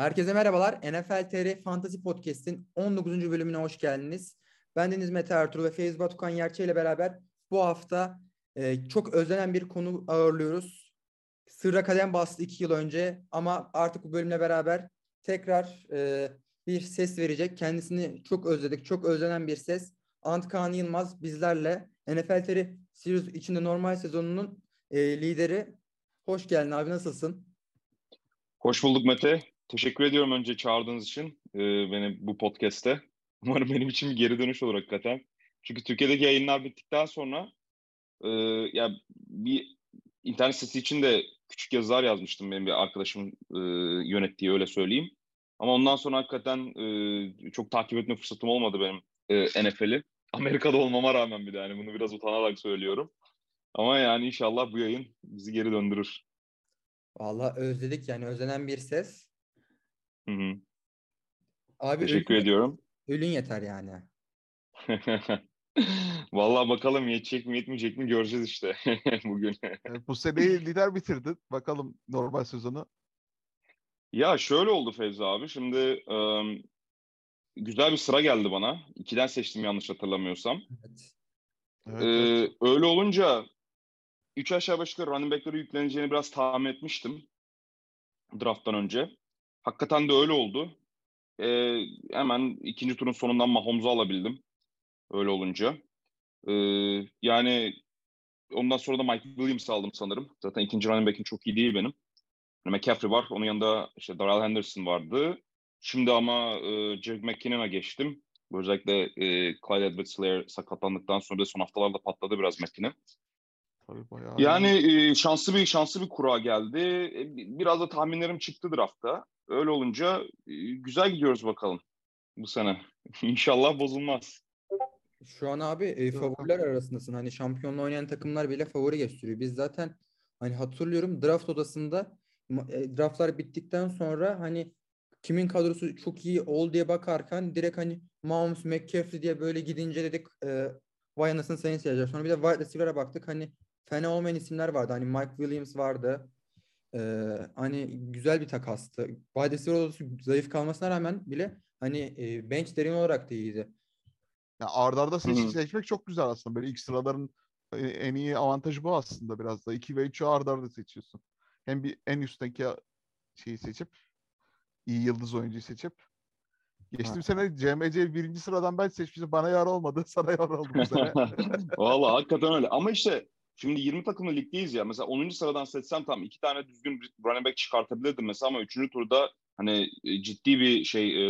Herkese merhabalar. NFL TR Fantasy Podcast'in 19. bölümüne hoş geldiniz. Ben Deniz Mete Ertuğrul ve Feyyiz Batukan Yerçe ile beraber bu hafta çok özlenen bir konu ağırlıyoruz. Sırra kadem bastı 2 yıl önce ama artık bu bölümle beraber tekrar bir ses verecek. Kendisini çok özledik, çok özlenen bir ses. Ant Kaan Yılmaz bizlerle NFL TR Series içinde normal sezonunun lideri. Hoş geldin abi, nasılsın? Hoş bulduk Mete. Teşekkür ediyorum önce çağırdığınız için beni bu podcast'te. Umarım benim için bir geri dönüş olur hakikaten. Çünkü Türkiye'deki yayınlar bittikten sonra ya bir internet sitesi için de küçük yazılar yazmıştım. Benim bir arkadaşım yönettiği, öyle söyleyeyim. Ama ondan sonra hakikaten çok takip etme fırsatım olmadı benim NFL'i. Amerika'da olmama rağmen bir de yani bunu biraz utanarak söylüyorum. Ama yani inşallah bu yayın bizi geri döndürür. Vallahi özledik yani, özlenen bir ses. Hı-hı. Abi teşekkür ediyorum. Ölün yeter yani. Vallahi bakalım yetecek mi yetmeyecek mi göreceğiz işte bugün. Bu seneyi lider bitirdin. Bakalım normal sezonu. Ya şöyle oldu Fevzi abi. Şimdi güzel bir sıra geldi bana. 2'den seçtim yanlış hatırlamıyorsam. Evet. Evet. Öyle olunca 3 aşağı baş yukarı running back'lere yükleneceğini biraz tahmin etmiştim. Draft'tan önce. Hakikaten de öyle oldu. Hemen ikinci turun sonundan Mahomes'u alabildim. Öyle olunca. Yani ondan sonra da Mike Williams aldım sanırım. Zaten ikinci running back'im çok iyi değil benim. Yani McCaffrey var. Onun yanında işte Darrell Henderson vardı. Şimdi ama Jeric McKinnon'a geçtim. Özellikle Clyde Edwards-Helaire sakatlandıktan sonra da son haftalarda patladı biraz McKinnon. Yani şanslı bir kura geldi. Biraz da tahminlerim çıktı draftta. Öyle olunca güzel gidiyoruz bakalım bu sene. İnşallah bozulmaz. Şu an abi favoriler arasındasın. Hani şampiyonla oynayan takımlar bile favori gösteriyor. Biz zaten hani hatırlıyorum draft odasında draftlar bittikten sonra hani kimin kadrosu çok iyi ol diye bakarken direkt hani Mahomes, McCaffrey diye böyle gidince dedik vay anasını sayın seyirciler. Sonra bir de wide receiver'a baktık. Hani fena olmayan isimler vardı. Hani Mike Williams vardı. Hani güzel bir takastı. Wide receiver zayıf kalmasına rağmen bile hani bench derin olarak da iyiydi. Yani ardarda seçmek çok güzel aslında. Böyle ilk sıraların en iyi avantajı bu aslında biraz da. 2 ve 3'ü ardarda seçiyorsun. Hem bir en üstteki şeyi seçip iyi yıldız oyuncuyu seçip geçtiğim sene CMC 1. sıradan ben seçmiştim. Bana yar olmadı. Sana yar oldu bu sene. Valla hakikaten öyle. Ama işte şimdi 20 takımlı ligdeyiz ya. Mesela 10. sıradan seçsem tam 2 tane düzgün running back çıkartabilirdim mesela ama 3. turda hani ciddi bir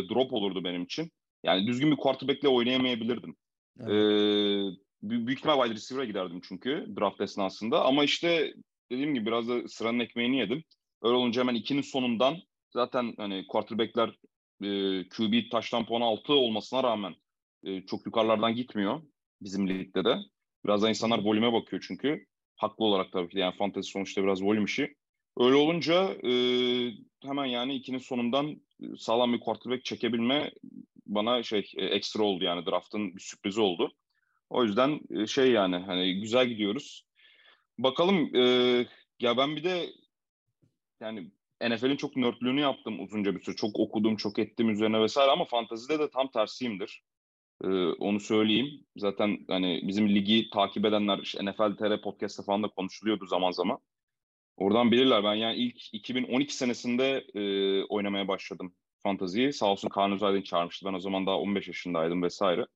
drop olurdu benim için. Yani düzgün bir quarterback'le oynayamayabilirdim. Evet. Büyük ihtimal wide receiver'a giderdim çünkü draft esnasında. Ama işte dediğim gibi biraz da sıranın ekmeğini yedim. Öyle olunca hemen 2'nin sonundan zaten hani quarterback'ler QB taştan puanı 6 olmasına rağmen çok yukarılardan gitmiyor bizim ligde de. Biraz da insanlar volüme bakıyor çünkü. Haklı olarak tabii ki de yani fantezi sonuçta biraz volüm işi. Öyle olunca hemen yani 2'nin sonundan sağlam bir quarterback çekebilme bana ekstra oldu yani draft'ın bir sürprizi oldu. O yüzden yani hani güzel gidiyoruz. Bakalım ya ben bir de yani NFL'in çok nerdlüğünü yaptım uzunca bir süre. Çok okudum, çok ettim üzerine vesaire ama fantezide de tam tersiyimdir. Onu söyleyeyim. Zaten hani bizim ligi takip edenler işte NFL TR podcast'ta falan da konuşuluyordu zaman zaman. Oradan bilirler. Ben yani ilk 2012 senesinde oynamaya başladım fanteziyi. Sağ olsun Kaan Özaydın çağırmıştı. Ben o zaman daha 15 yaşındaydım vesaire.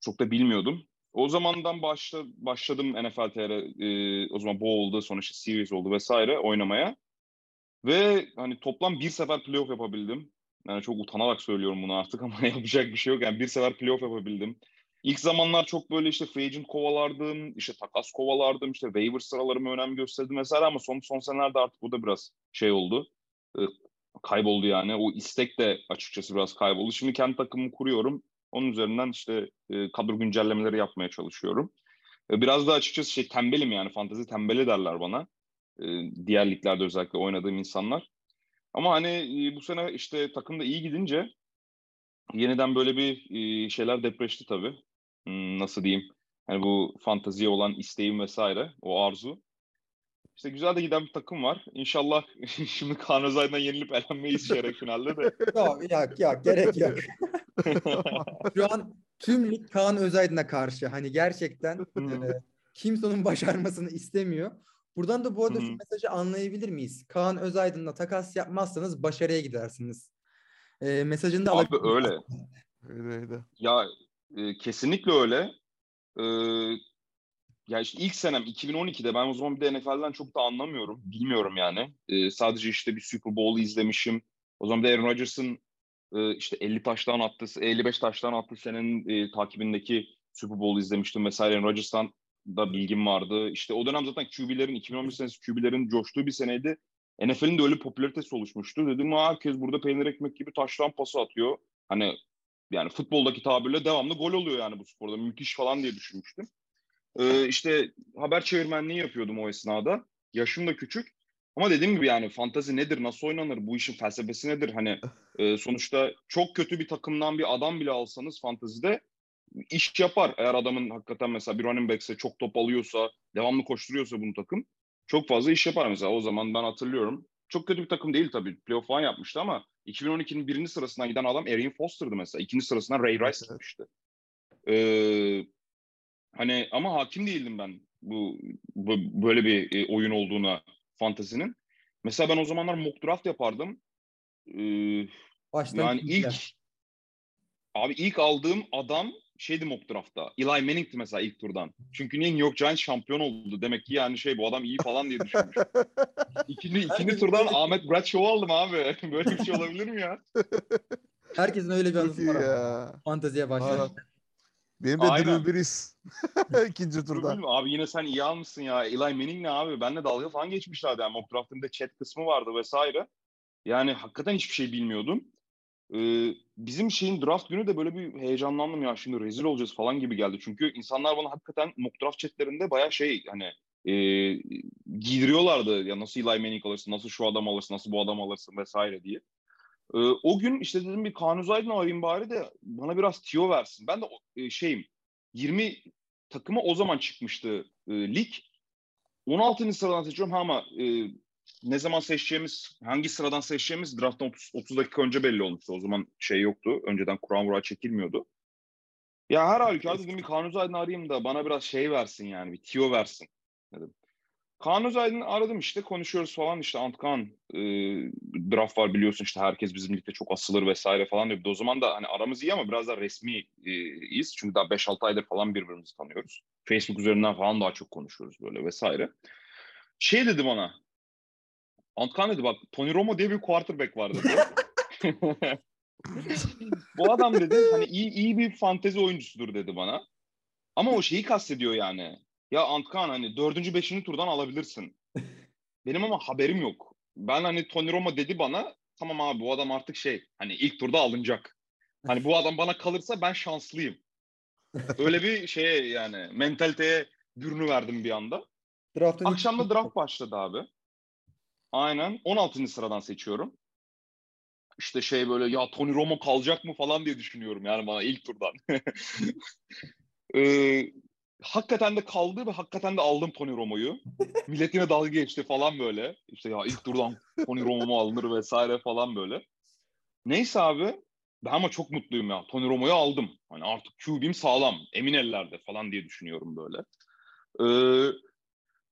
Çok da bilmiyordum. O zamandan başladım NFL TR o zaman bowl oldu, sonra series oldu vesaire oynamaya. Ve hani toplam bir sefer playoff yapabildim. Yani çok utanarak söylüyorum bunu artık ama yapacak bir şey yok. Yani bir sefer playoff yapabildim. İlk zamanlar çok böyle free agent kovalardım, takas kovalardım, waiver sıralarımı önem gösterdim vesaire ama son senelerde artık bu da biraz oldu. Kayboldu yani. O istek de açıkçası biraz kayboldu. Şimdi kendi takımımı kuruyorum. Onun üzerinden kadro güncellemeleri yapmaya çalışıyorum. Biraz da açıkçası tembelim yani. Fantezi tembeli derler bana. Diğer liglerde özellikle oynadığım insanlar. Ama hani bu sene takım da iyi gidince yeniden böyle bir şeyler depreşti tabii. Nasıl diyeyim? Yani bu fanteziye olan isteğim vesaire, o arzu. İşte güzel de giden bir takım var. İnşallah şimdi Kaan Özaydın'a yenilip elenmeyiz çeyrek finalde de. Yok gerek yok. Şu an tüm lig Kaan Özaydın'a karşı. Hani gerçekten kimse onun başarmasını istemiyor. Buradan da bu arada şu mesajı anlayabilir miyiz? Kaan Özaydın'la takas yapmazsanız başarıya gidersiniz. Mesajını da alabilir miyiz? Abi öyle. Ya kesinlikle öyle. Ya işte ilk senem 2012'de ben o zaman bir de NFL'den çok da anlamıyorum. Bilmiyorum yani. Sadece işte bir Super Bowl'u izlemişim. O zaman da Aaron Rodgers'ın işte 55 taştan attığı senenin takibindeki Super Bowl'u izlemiştim vesaire. Aaron Rodgers'tan da bilgim vardı. İşte o dönem zaten 2011 senesi QB'lerin coştuğu bir seneydi. NFL'in de öyle popülaritesi oluşmuştu. Dedim herkes burada peynir ekmek gibi taştan pası atıyor. Hani yani futboldaki tabirle devamlı gol oluyor yani bu sporda. Müthiş falan diye düşünmüştüm. İşte haber çevirmenliği yapıyordum o esnada. Yaşım da küçük. Ama dediğim gibi yani fantezi nedir, nasıl oynanır, bu işin felsefesi nedir? Hani sonuçta çok kötü bir takımdan bir adam bile alsanız fantezide iş yapar. Eğer adamın hakikaten mesela bir running back'se çok top alıyorsa, devamlı koşturuyorsa bunu takım çok fazla iş yapar mesela. O zaman ben hatırlıyorum. Çok kötü bir takım değil tabii. Playoff falan yapmıştı ama 2012'nin birinci sırasına giden adam Arian Foster'dı mesela. İkinci sırasına Ray Rice gitmişti. Hani ama hakim değildim ben bu böyle bir oyun olduğuna fantazinin. Mesela ben o zamanlar mock draft yapardım. Yani ilk aldığım adam şeydi mock draftta. Eli Manning'ti mesela ilk turdan. Çünkü niye New York Giants şampiyon oldu? Demek ki yani bu adam iyi falan diye düşünmüş. İkinci turdan Ahmet Bradshaw'u aldım abi. Böyle bir şey olabilir mi ya? Herkesin öyle bir anısı var ama. Fanteziye başlar. Benim de Drew Brees. İkinci turda. Abi yine sen iyi almışsın ya. Eli Manning ne abi? Benle dalga falan geçmişlerdi. Yani mock draft'ın da chat kısmı vardı vesaire. Yani hakikaten hiçbir şey bilmiyordum. Bizim şeyin draft günü de böyle bir heyecanlandım ya. Şimdi rezil olacağız falan gibi geldi. Çünkü insanlar bana hakikaten mock draft chatlerinde bayağı hani giydiriyorlardı. Ya nasıl Eli Manning alırsın, nasıl şu adam alırsın, nasıl bu adam alırsın vesaire diye. O gün işte dedim bir Kaan Özaydın'ı arayayım bari de bana biraz tiyo versin. Ben de 20 takıma o zaman çıkmıştı lig. 16. sıradan seçiyorum ama ne zaman seçeceğimiz, hangi sıradan seçeceğimiz drafttan 30 dakika önce belli olmuştu. O zaman yoktu. Önceden kural vura çekilmiyordu. Ya her halükarda dedim bir Kaan Özaydın'ı arayayım da bana biraz versin yani bir tiyo versin dedim. Kaan Özaydın'ı aradım işte konuşuyoruz falan işte Ant Kaan draft var biliyorsun işte herkes bizim ligde çok asılır vesaire falan diyor. O zaman da hani aramız iyi ama biraz daha resmiyiz. Çünkü daha 5-6 aydır falan birbirimizi tanıyoruz. Facebook üzerinden falan daha çok konuşuyoruz böyle vesaire. Dedi bana Ant Kaan dedi bak Tony Romo diye bir quarterback var dedi. Bu adam dedi hani iyi bir fantezi oyuncusudur dedi bana. Ama o kastediyor yani. Ya Ant Kaan hani 4. 5. turdan alabilirsin. Benim ama haberim yok. Ben hani Tony Romo dedi bana tamam abi bu adam artık hani ilk turda alınacak. Hani bu adam bana kalırsa ben şanslıyım. Öyle bir yani mentaliteye bürünüverdim bir anda. Akşamda draft başladı abi. Aynen 16. sıradan seçiyorum. İşte böyle ya Tony Romo kalacak mı falan diye düşünüyorum yani bana ilk turdan. Hakikaten de kaldı ve hakikaten de aldım Tony Romo'yu. Milletine dalga geçti falan böyle. İşte ya ilk turdan Tony Romo alınır vesaire falan böyle. Neyse abi. Ben ama çok mutluyum ya. Tony Romo'yu aldım. Hani artık QB'im sağlam. Emin ellerde falan diye düşünüyorum böyle.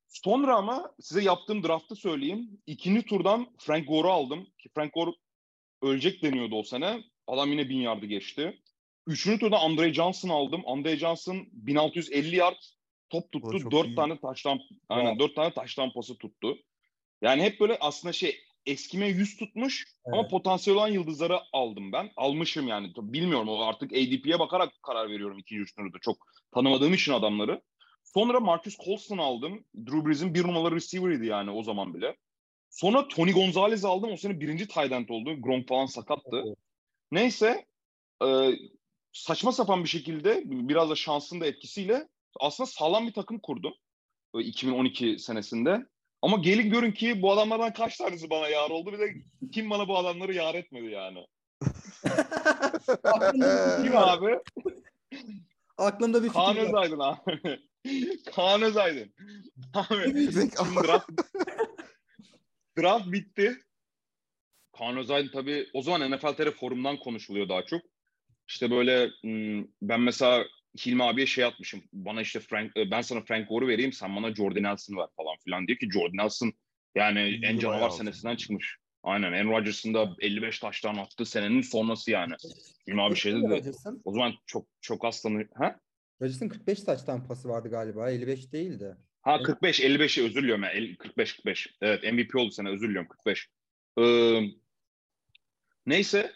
Sonra ama size yaptığım draftı söyleyeyim. 2. turdan Frank Gore'u aldım. Ki Frank Gore ölecek deniyordu o sene. Adam yine 1000 yardı geçti. 3. turda Andre Johnson aldım. Andre Johnson 1650 yard top tuttu. 4 tane taştan, aynen 4 tane taştan pası tuttu. Yani hep böyle aslında eskime yüz tutmuş ama potansiyel olan yıldızları aldım ben. Almışım yani. Bilmiyorum o artık ADP'ye bakarak karar veriyorum 2. 3. turda. Çok tanımadığım için adamları. Sonra Marcus Colston aldım. Drew Brees'in 1 numaralı receiver'ıydı yani o zaman bile. Sonra Tony Gonzalez'i aldım. O sene 1. tight end oldu. Gronk falan sakattı. Neyse saçma sapan bir şekilde biraz da şansın da etkisiyle aslında sağlam bir takım kurdum 2012 senesinde. Ama gelin görün ki bu adamlardan kaç tanesi bana yar oldu. Bir de kim bana bu adamları yar etmedi yani. Kim abi? Aklımda bir fikir var. Kaan Özaydın abi. Kaan Özaydın. Abi, draft bitti. Kaan Özaydın tabii o zaman NFL TR forumdan konuşuluyor daha çok. İşte böyle ben mesela Hilmi abiye şey atmışım. Bana işte ben sana Frank Gore'u vereyim, sen bana Jordy Nelson ver falan filan diyor ki Jordy Nelson yani en canavar senesinden çıkmış. Aynen. Aaron Rodgers'ın da 55 taştan attığı senenin sonrası yani. Hilmi abi şey dedi. O zaman çok az tanı... Ha? Rodgers'ın 45 taştan pası vardı galiba. 55 değildi. Ha 45, 55'i özür diliyorum. 45. Evet MVP oldu sene, özür diliyorum 45. Neyse.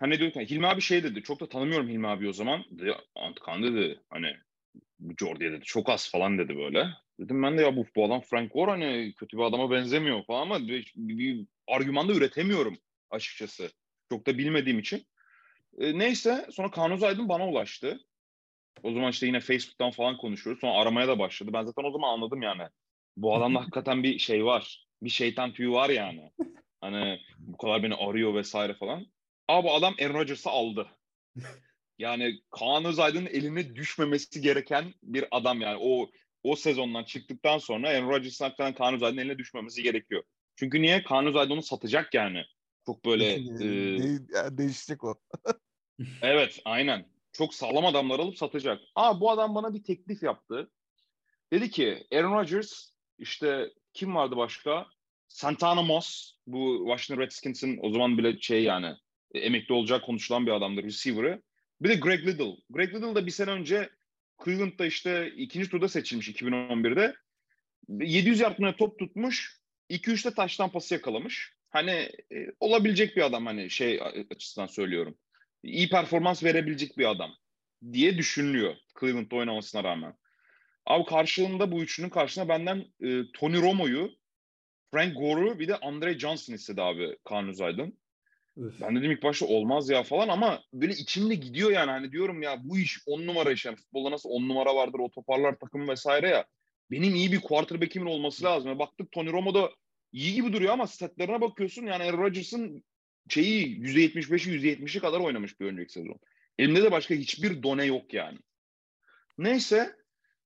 Hani diyorken Hilmi abi şey dedi. Çok da tanımıyorum Hilmi abi o zaman. Dedi, Ant Kaan dedi hani Jordy'ye dedi çok az falan dedi böyle. Dedim ben de ya bu adam Frank Gore hani kötü bir adama benzemiyor falan ama bir argüman da üretemiyorum açıkçası. Çok da bilmediğim için. Neyse sonra Kaan Özaydın bana ulaştı. O zaman işte yine Facebook'tan falan konuşuyoruz. Sonra aramaya da başladı. Ben zaten o zaman anladım yani. Bu adamda hakikaten bir şey var. Bir şeytan tüyü var yani. Hani bu kadar beni arıyor vesaire falan. Abi adam Aaron Rodgers'ı aldı. Yani Kaan Özaydın'ın eline düşmemesi gereken bir adam yani. O sezondan çıktıktan sonra Aaron Rodgers'ın hakikaten Kaan Özaydın'ın eline düşmemesi gerekiyor. Çünkü niye? Kaan Özaydın onu satacak yani. Çok böyle... değişecek o. Evet, aynen. Çok sağlam adamlar alıp satacak. Aa bu adam bana bir teklif yaptı. Dedi ki Aaron Rodgers, işte kim vardı başka? Santana Moss, bu Washington Redskins'in o zaman bile şey yani emekli olacağı konuşulan bir adamdır, receiver'ı. Bir de Greg Little. Greg Little da bir sene önce Cleveland'da işte ikinci turda seçilmiş 2011'de. 700 yardımına top tutmuş. 2-3'te taştan pası yakalamış. Hani olabilecek bir adam, hani şey açısından söylüyorum. İyi performans verebilecek bir adam diye düşünülüyor Cleveland'da oynamasına rağmen. Abi karşılığında bu üçünün karşısına benden Tony Romo'yu, Frank Gore'u bir de Andre Johnson istedi abi Kaan Özaydın. Evet. Ben dedim ilk başta olmaz ya falan ama böyle içimde gidiyor yani, hani diyorum ya bu iş 10 numara iş yani, futbolda nasıl 10 numara vardır, o toparlar takım vesaire ya. Benim iyi bir quarterback'imin olması lazım. Yani baktık Tony Romo da iyi gibi duruyor ama statlarına bakıyorsun yani Aaron Rodgers'ın şeyi %75'i %70'i kadar oynamış bir önceki sezon. Elimde de başka hiçbir done yok yani. Neyse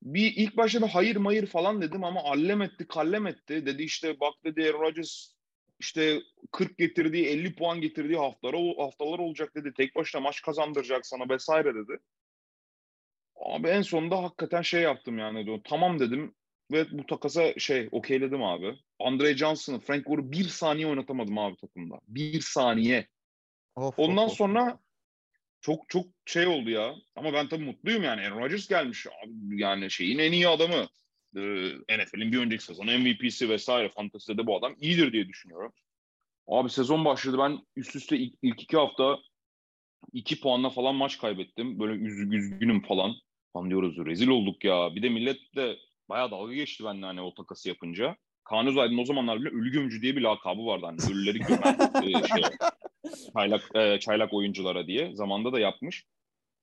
bir ilk başta bir hayır mayır falan dedim ama allem etti kallem etti. Dedi işte bak dedi Aaron Rodgers işte 40 getirdiği 50 puan getirdiği haftalar olacak dedi. Tek başına maç kazandıracak sana vesaire dedi. Abi en sonunda hakikaten şey yaptım yani, tamam dedim ve bu takasa şey okeyledim abi. Andre Johnson'ı, Frank Gore'u 1 saniye oynatamadım abi takımda. 1 saniye. Ondan sonra çok şey oldu ya. Ama ben tabii mutluyum yani. Aaron Rodgers gelmiş abi, yani şeyin en iyi adamı. NFL'in bir önceki sezonu MVP'si vesaire. Fantasy'de bu adam iyidir diye düşünüyorum. Abi sezon başladı. Ben üst üste ilk 2 hafta 2 puanla falan maç kaybettim. Böyle üzgünüm falan. Lan diyoruz rezil olduk ya. Bir de millet de bayağı dalga geçti benimle hani o takası yapınca. Kaan Özaydın o zamanlar bile ölü gömücü diye bir lakabı vardı. Hani ölüleri gömen çaylak oyunculara diye. Zamanında da yapmış.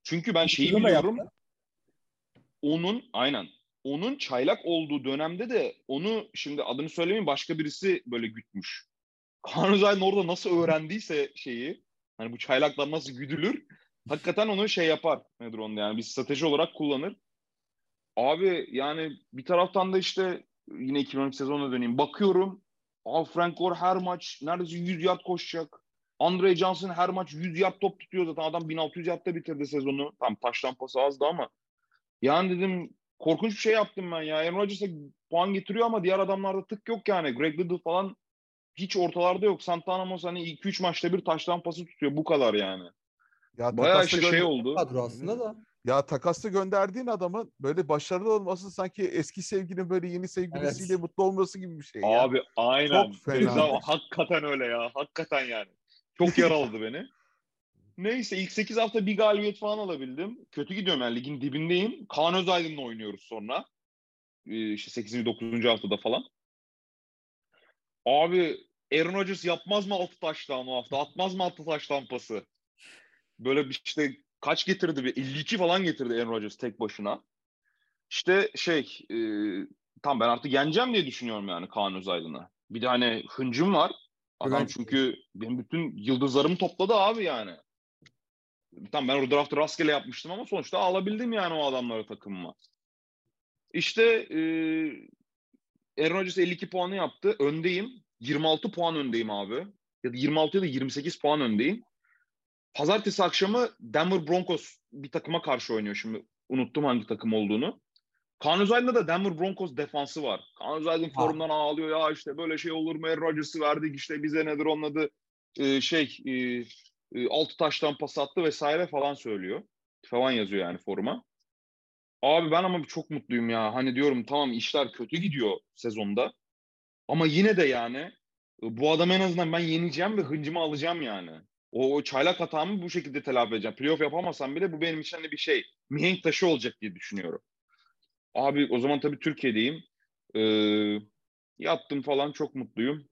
Çünkü ben şeyi biliyorum. Onun çaylak olduğu dönemde de onu, şimdi adını söylemeyeyim, başka birisi böyle gütmüş. Kaan Özaydın orada nasıl öğrendiyse şeyi, hani bu çaylaklar nasıl güdülür, hakikaten onu şey yapar. Nedir onda yani, bir strateji olarak kullanır. Abi yani bir taraftan da işte yine 2012 sezonuna döneyim. Bakıyorum. Abi Frank Gore her maç neredeyse 100 yard koşacak. Andre Johnson her maç 100 yard top tutuyor zaten. Adam 1600 yardta bitirdi sezonu. Tam taştan pası azdı ama. Yani dedim korkunç bir şey yaptım ben ya. Aaron Rodgers'a puan getiriyor ama diğer adamlarda tık yok yani. Greg Little falan hiç ortalarda yok. Santana Moss hani 2-3 maçta bir taştan pası tutuyor. Bu kadar yani. Ya, bayağı şey oldu. Kadro aslında da. Ya takasla gönderdiğin adamın böyle başarılı olması sanki eski sevgilinin böyle yeni sevgilisiyle mutlu olması gibi bir şey. Abi ya. Aynen. Çok fena. Hakikaten öyle ya. Hakikaten yani. Çok yaraladı beni. Neyse ilk 8 hafta bir galibiyet falan alabildim. Kötü gidiyorum yani, ligin dibindeyim. Kaan Özaydın'la oynuyoruz sonra. İşte 8. 9. haftada falan. Abi Aaron Rodgers yapmaz mı 6 taştan o hafta? Atmaz mı 6 taştan pası? Böyle bir işte... Kaç getirdi? 52 falan getirdi Aaron Rodgers tek başına. İşte tam ben artık yeneceğim diye düşünüyorum yani Kaan Özaydın'a. Bir de hani hıncım var. Adam çünkü benim bütün yıldızlarımı topladı abi yani. Tam ben o draftı rastgele yapmıştım ama sonuçta alabildim yani o adamları takımıma. İşte Aaron Rodgers 52 puanı yaptı. Öndeyim. 26 puan öndeyim abi. Ya da 26 ya da 28 puan öndeyim. Pazartesi akşamı Denver Broncos bir takıma karşı oynuyor. Şimdi unuttum hangi takım olduğunu. Kaan Özaydın'da da Denver Broncos defansı var. Kaan Özaydın forumdan ağlıyor. Ya işte böyle şey olur mu? Aaron Rodgers'ı verdik. İşte bize nedir onun adı? Altı taştan pas attı vesaire falan söylüyor. Falan yazıyor yani foruma. Abi ben ama çok mutluyum ya. Hani diyorum tamam işler kötü gidiyor sezonda. Ama yine de yani bu adam en azından ben yeneceğim ve hıncımı alacağım yani. O çaylak hatamı bu şekilde telafi edeceğim. Playoff yapamasam bile bu benim için de bir şey. Mihenk taşı olacak diye düşünüyorum. Abi o zaman tabii Türkiye'deyim. Yattım falan çok mutluyum.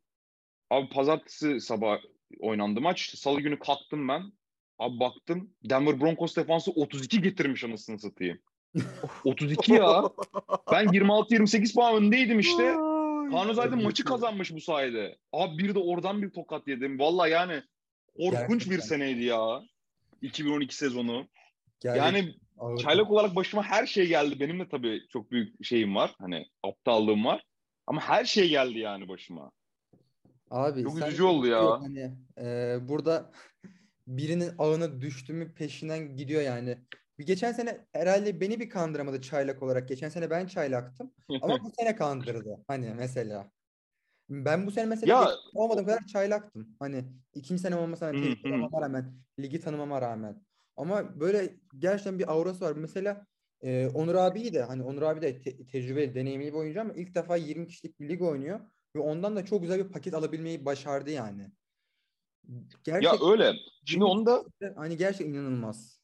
Abi pazartesi sabah oynandı maç. İşte salı günü kalktım ben. Abi baktım Denver Broncos defansı 32 getirmiş anasını satayım. 32 ya. Ben 26-28 puan öndeydim işte. Kaan Özaydın maçı kazanmış bu sayede. Abi bir de oradan bir tokat yedim. Valla yani korkunç bir seneydi ya. 2012 sezonu. Yani çaylak olarak başıma her şey geldi. Benim de tabii çok büyük şeyim var. Hani aptallığım var. Ama her şey geldi yani başıma. Abi, çok üzücü oldu ya. Yok, hani, burada birinin ağına düştü mü peşinden gidiyor yani. Geçen sene herhalde beni bir kandıramadı çaylak olarak. Geçen sene ben çaylaktım. Ama bu sene kandırdı. Hani mesela. Ben bu sene mesela olmadığım kadar çaylaktım. Hani ikinci senem olmasına rağmen, ligi tanımama rağmen. Ama böyle gerçekten bir aurası var. Mesela Onur abiyi de hani Onur abi de tecrübeli, deneyimli bir oyuncu ama ilk defa 20 kişilik bir lig oynuyor. Ve ondan da çok güzel bir paket alabilmeyi başardı yani. Gerçekten, ya öyle. Şimdi onu da hani gerçekten inanılmaz.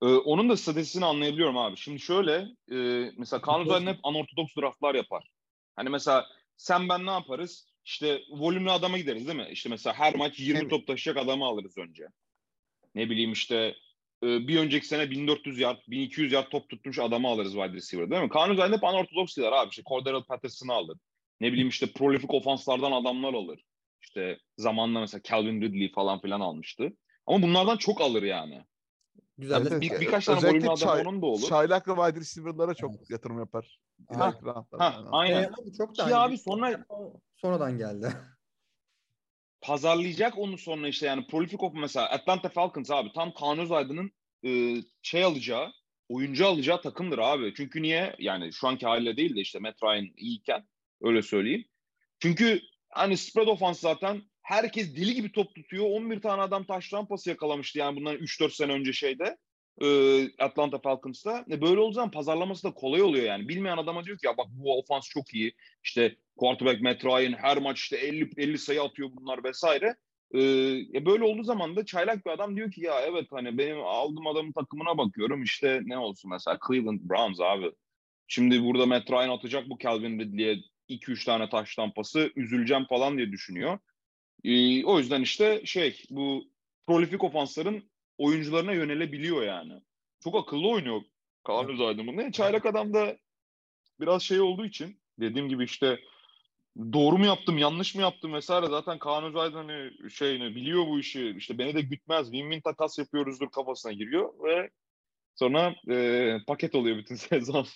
Onun da stratejisini anlayabiliyorum abi. Şimdi şöyle mesela Kaan Özaydın hep anortodoks draftlar yapar. Hani mesela sen ben ne yaparız? İşte volümlü adama gideriz değil mi? İşte mesela her maç 20 top taşıyacak adamı alırız önce. Ne bileyim işte bir önceki sene 1400 yard, 1200 yard top tutmuş adamı alırız wide receiver değil mi? Kaan Özaydın hep anortodoks gider abi. İşte Cordell Patterson'ı alır. Ne bileyim işte prolifik ofanslardan adamlar alır. İşte zamanla mesela Calvin Ridley falan filan almıştı. Ama bunlardan çok alır yani. Güzel. Yani birkaç tane volümlü adam onun da olur. Çaylak ve wide receiver'lara çok yatırım yapar. Aynen. Çok da abi sonradan geldi. Pazarlayacak onu sonra işte yani prolifik of mesela Atlanta Falcons abi tam Kaan Özaydın'ın alacağı, oyuncu alacağı takımdır abi. Çünkü niye? Yani şu anki haliyle değil de işte Matt Ryan iyiyken öyle söyleyeyim. Çünkü hani spread offense zaten herkes deli gibi top tutuyor. 11 tane adam taştan pası yakalamıştı yani bundan 3-4 sene önce şeyde Atlanta Falcons'ta. Böyle olduğu zaman pazarlaması da kolay oluyor yani. Bilmeyen adama diyor ki ya bak bu ofans çok iyi. İşte quarterback Matt Ryan her maç işte 50 sayı atıyor bunlar vesaire. Böyle olduğu zaman da çaylak bir adam diyor ki ya evet hani benim aldığım adamın takımına bakıyorum. İşte ne olsun mesela Cleveland Browns abi. Şimdi burada Matt Ryan atacak bu Calvin Ridley'e 2-3 tane taştan pası üzüleceğim falan diye düşünüyor. O yüzden işte bu prolifik ofansların oyuncularına yönelebiliyor yani. Çok akıllı oynuyor Kaan Özaydın bunu. Çaylak adam da biraz olduğu için dediğim gibi işte doğru mu yaptım, yanlış mı yaptım vesaire. Zaten Kaan Özaydın hani biliyor bu işi. İşte beni de gütmez. Win-win takas yapıyoruzdur kafasına giriyor ve sonra paket oluyor bütün sezon.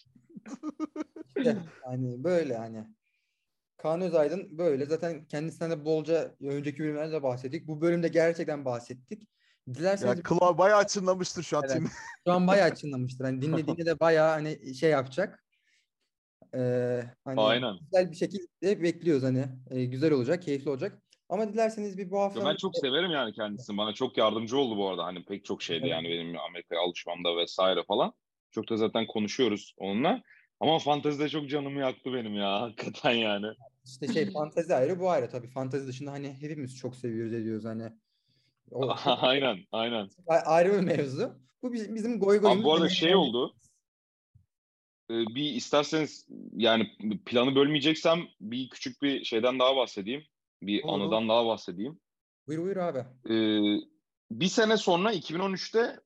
Yani böyle hani. Kaan Özaydın böyle. Zaten kendisinden de bolca önceki bölümlerde bahsettik. Bu bölümde gerçekten bahsettik. Dilerseniz... Kulağı bayağı açınlamıştır şu an. Evet. Şu an bayağı açınlamıştır. Hani dinlediğinde de bayağı hani yapacak. Hani aynen. Güzel bir şekilde bekliyoruz hani. Güzel olacak, keyifli olacak. Ama dilerseniz bir bu hafta... Ben çok severim yani kendisini. Bana çok yardımcı oldu bu arada. Hani pek çok şeyde yani benim Amerika'ya alışmamda vesaire falan. Çok da zaten konuşuyoruz onunla. Ama fantezide çok canımı yaktı benim ya. Hakikaten yani. İşte fantezi ayrı bu ayrı tabii. Fantezi dışında hani hepimiz çok seviyoruz ediyoruz hani. Aynen. Ayrı bir mevzu. Bu bizim goygoyumuz. Bu arada oldu. Bir isterseniz yani planı bölmeyeceksem bir küçük bir şeyden daha bahsedeyim. Bir anıdan daha bahsedeyim. Buyur abi. Bir sene sonra 2013'te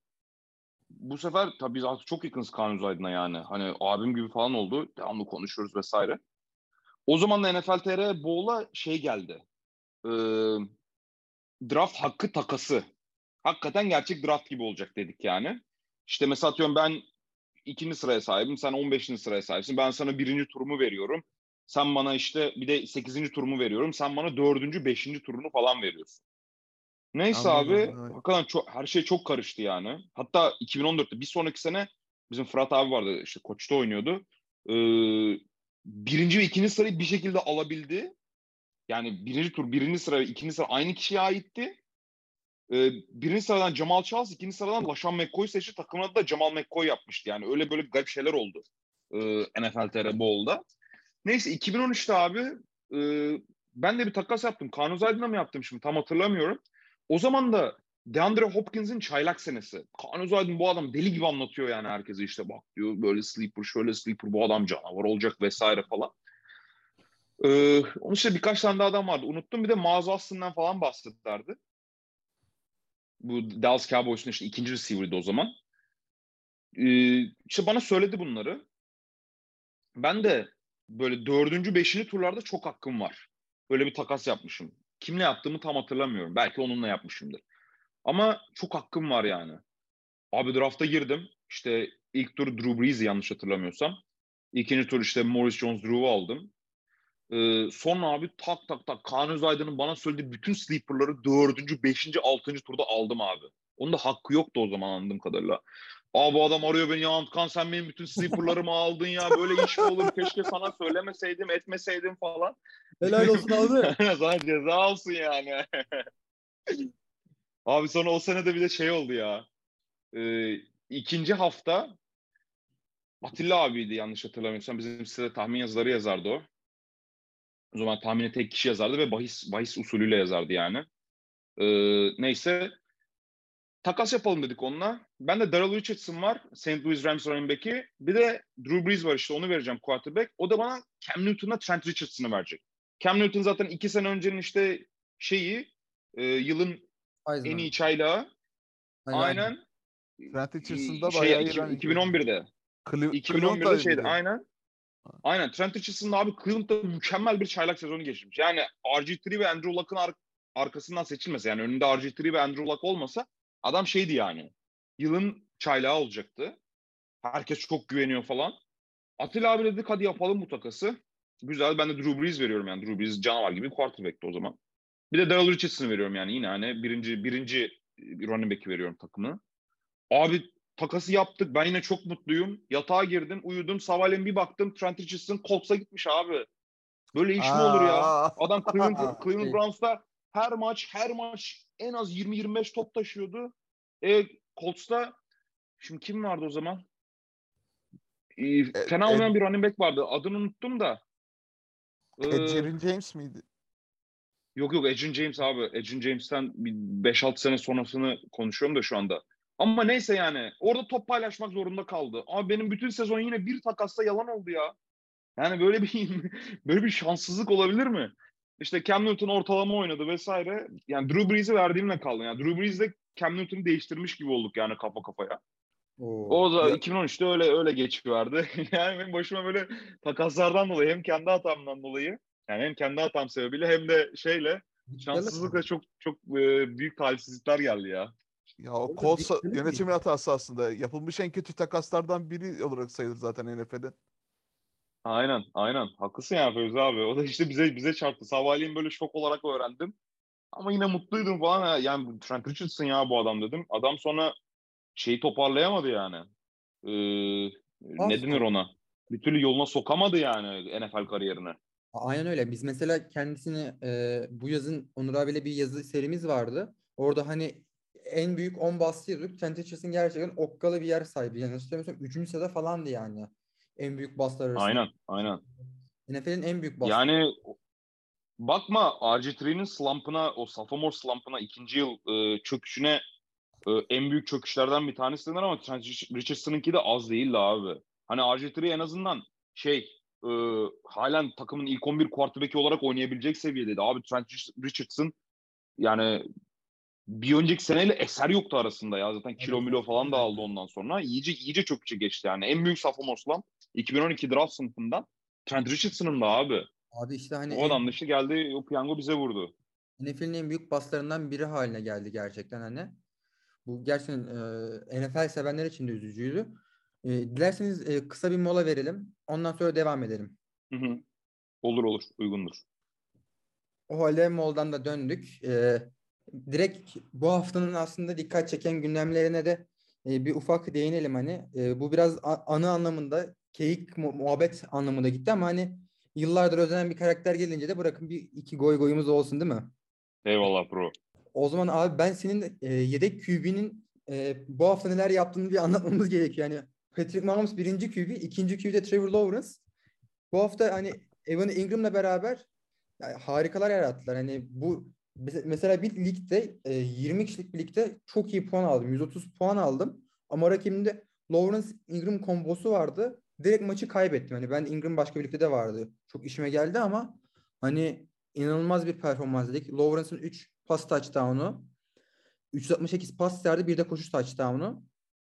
bu sefer tabii artık çok yakınız Kaan Özaydın'a yani. Hani abim gibi falan oldu. Devamlı konuşuyoruz vesaire. O zaman da NFL TR Boğla geldi. Draft hakkı takası. Hakikaten gerçek draft gibi olacak dedik yani. İşte mesela atıyorum ben 2. sıraya sahibim, sen 15. sıraya sahipsin. Ben sana 1. turumu veriyorum. Sen bana işte bir de 8. turumu veriyorum. Sen bana 4. 5. turunu falan veriyorsun. Neyse abi, hakikaten her şey çok karıştı yani. Hatta 2014'te bir sonraki sene bizim Fırat abi vardı, işte Koç'ta oynuyordu. 1. ve 2. sırayı bir şekilde alabildi. Yani 1. tur, 1. sıra ve 2. sıra aynı kişiye aitti. 1. sıradan Jamal Charles, 2. sıradan LaShawn McCoy seçti. Takımın adı da Jamal McCoy yapmıştı. Yani öyle böyle garip şeyler oldu NFL TR Bowl'da. Neyse 2013'te abi ben de bir takas yaptım. Kaan Özaydın'a mı yaptım şimdi, tam hatırlamıyorum. O zaman da DeAndre Hopkins'in çaylak senesi. Kaan Özaydın bu adam deli gibi anlatıyor yani herkese, işte bak diyor böyle sleeper, şöyle sleeper, bu adam canavar olacak vesaire falan. Onun işte birkaç tane de adam vardı, unuttum. Bir de Miles Austin'den falan bahsettilerdi. Bu Dallas Cowboys'un işte 2. receiver'ıydı o zaman. İşte bana söyledi bunları. Ben de böyle 4. 5. turlarda çok hakkım var. Böyle bir takas yapmışım. Kimle yaptığımı tam hatırlamıyorum. Belki onunla yapmışımdır. Ama çok hakkım var yani. Abi drafta girdim. İşte ilk tur Drew Brees'i yanlış hatırlamıyorsam. 2. tur işte Morris Jones-Drew'u aldım. Sonra abi tak Kaan Özaydın'ın bana söylediği bütün sleeper'ları 4. 5. 6. turda aldım abi. Onun da hakkı yoktu o zaman anladığım kadarıyla. Aa bu adam arıyor beni ya, Ant Kaan sen benim bütün sleeper'larımı aldın ya, böyle iş mi olur, keşke sana söylemeseydim etmeseydim falan. Helal olsun abi. Sana ceza olsun yani. Abi sonra o senede bir de şey oldu ya. 2. hafta Atilla abiydi yanlış hatırlamıyorsam, bizim sitede tahmin yazıları yazardı o. O zaman tahmini tek kişi yazardı ve bahis usulüyle yazardı yani. Neyse. Takas yapalım dedik onunla. Ben de Darrell Richardson var. St. Louis Rams running back'i. Bir de Drew Brees var işte, onu vereceğim quarterback. O da bana Cam Newton'la Trent Richardson'ı verecek. Cam Newton zaten 2 sene öncenin işte şeyi, yılın Eisman en iyi çaylağı. Aynen. Trent Richardson'da bayağı iyi. 2011'de. 2011'de şeydi aynen. Aynen. Trent Richardson'da abi Cleveland'da mükemmel bir çaylak sezonu geçirmiş. Yani RG3 ve Andrew Luck'ın arkasından seçilmese, yani önünde RG3 ve Andrew Luck olmasa adam şeydi yani. Yılın çaylağı olacaktı. Herkes çok güveniyor falan. Atilla abi dedi hadi yapalım bu takası. Güzel, ben de Drew Brees veriyorum yani. Drew Brees canavar gibi quarterback'ti o zaman. Bir de Darrell Richardson'ı veriyorum yani, yine hani birinci running back'i veriyorum takımı. Abi takası yaptık. Ben yine çok mutluyum. Yatağa girdim, uyudum. Sabahleyin bir baktım Trent Richardson Colts'a gitmiş abi. Böyle iş mi olur ya? Adam Cleveland Browns'ta her maç en az 20-25 top taşıyordu. Colts'ta şimdi kim vardı o zaman? Fena olmayan bir running back vardı. Adını unuttum da. Edgerrin James miydi? Yok Edgerrin James abi. Edgerrin James'ten 5-6 sene sonrasını konuşuyorum da şu anda. Ama neyse yani. Orada top paylaşmak zorunda kaldı. Ama benim bütün sezon yine bir takasla yalan oldu ya. Yani böyle bir şanssızlık olabilir mi? İşte Cam Newton ortalama oynadı vesaire. Yani Drew Brees'i verdiğimle kaldı. Yani Drew Brees'le Cam Newton'u değiştirmiş gibi olduk yani kafa kafaya. O da 2013'te öyle geçiverdi. Yani benim başıma böyle takaslardan dolayı, hem kendi hatamdan dolayı, yani hem kendi hatam sebebiyle hem de şeyle, şanssızlıkla çok büyük talihsizlikler geldi ya. Ya o Colts yönetimin hatası aslında. Yapılmış en kötü takaslardan biri olarak sayılır zaten NFL'de. Aynen. Haklısın ya Feyyiz abi. O da işte bize çarptı. Sabahleyin böyle şok olarak öğrendim. Ama yine mutluydum falan. Yani Trent Richardson ya bu adam dedim. Adam sonra şeyi toparlayamadı yani. Ne denir ona? Bir türlü yoluna sokamadı yani NFL kariyerine. Aynen öyle. Biz mesela kendisini bu yazın Onur abiyle bir yazı serimiz vardı. Orada hani en büyük 10 baskı yazıyorduk. Trent Richardson gerçekten okkalı bir yer sahibi. Yani hatırlamıyorsam 3. sırada falandı yani. En büyük baskılar arasında. Aynen. NFL'in en büyük baskı. Yani bakma RG3'nin slump'ına, o sophomore slump'ına, 2. yıl çöküşüne en büyük çöküşlerden bir tanesi denir ama Trent Richardson'ınki de az değildi abi. Hani RG3 en azından halen takımın ilk 11 quarterback'i olarak oynayabilecek seviyedeydi. Abi Trent Richardson yani bir önceki seneyle eser yoktu arasında ya. Zaten kilo milo falan da aldı ondan sonra. İyice çok içe geçti yani. En büyük sophomore slump 2012 draft sınıfından Trent Richardson'ın da abi. Abi işte hani o adam dışı geldi, o piyango bize vurdu. NFL'in en büyük baslarından biri haline geldi gerçekten hani. Bu gerçekten NFL sevenler için de üzücüydü. Dilerseniz kısa bir mola verelim. Ondan sonra devam edelim. Hı hı. Olur. Uygundur. O halde moladan da döndük. Direkt bu haftanın aslında dikkat çeken gündemlerine de bir ufak değinelim hani. Bu biraz anı anlamında, keyik muhabbet anlamında gitti ama hani yıllardır özlenen bir karakter gelince de bırakın bir iki goy goyumuz olsun, değil mi? Eyvallah bro. O zaman abi ben senin yedek QB'nin bu hafta neler yaptığını bir anlatmamız gerekiyor. Yani Patrick Mahomes birinci QB, ikinci QB'de Trevor Lawrence. Bu hafta hani Evan Engram'la beraber yani harikalar yarattılar. Hani bu mesela bir ligde 20 kişilik bir ligde çok iyi puan aldım. 130 puan aldım. Ama rakibimde Lawrence Ingram kombosu vardı. Direkt maçı kaybettim. Hani ben Ingram başka bir ligde de vardı. Çok işime geldi ama hani inanılmaz bir performans dedik. Lawrence'ın 3 pas touchdown'u, 368 pas yardı, bir de koşu touchdown'u.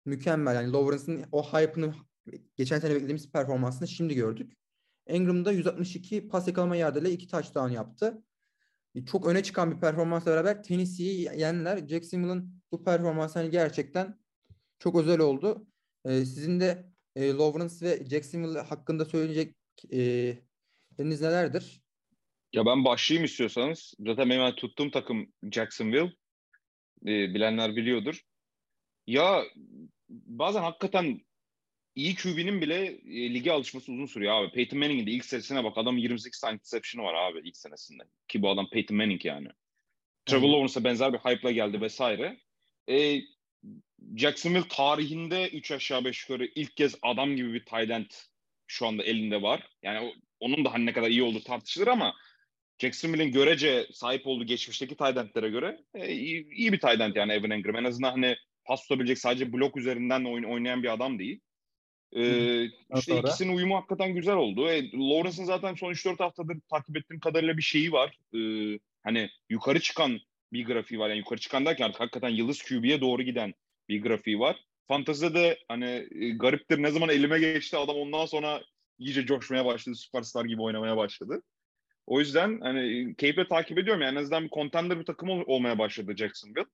Mükemmel. Yani Lawrence'ın o hype'ını, geçen sene beklediğimiz performansını şimdi gördük. Engram'da 162 pas yakalama yardıyla 2 touchdown yaptı. Çok öne çıkan bir performansla beraber Tennessee'yi yendiler. Jacksonville'ın bu performansı hani gerçekten çok özel oldu. Sizin de Lawrence ve Jacksonville hakkında söyleyecekleriniz nelerdir? Ya ben başlayayım istiyorsanız. Zaten benim tuttuğum takım Jacksonville. Bilenler biliyordur. Ya bazen hakikaten iyi QB'nin bile lige alışması uzun sürüyor abi. Peyton Manning'in de ilk senesine bak. Adam 28 tane interception'ı var abi ilk senesinde. Ki bu adam Peyton Manning yani. Trevor Lawrence'a benzer bir hype'la geldi vesaire. Jacksonville tarihinde 3 aşağı 5 yukarı ilk kez adam gibi bir tight end şu anda elinde var. Yani onun da hani ne kadar iyi olduğu tartışılır ama Jacksonville'in görece sahip olduğu geçmişteki tight endlere göre iyi bir tight end yani Evan Engram. En azından hani pas tutabilecek, sadece blok üzerinden oynayan bir adam değil. İşte ikisinin uyumu hakikaten güzel oldu. Lawrence'ın zaten son 3-4 haftadır takip ettiğim kadarıyla bir şeyi var. Hani yukarı çıkan bir grafiği var. Yani yukarı çıkan derken artık hakikaten yıldız QB'ye doğru giden bir grafiği var. Fantezide de hani gariptir, ne zaman elime geçti adam ondan sonra iyice coşmaya başladı. Süperstar gibi oynamaya başladı. O yüzden hani keyifle takip ediyorum. Yani en azından bir contender bir takım olmaya başladı Jacksonville.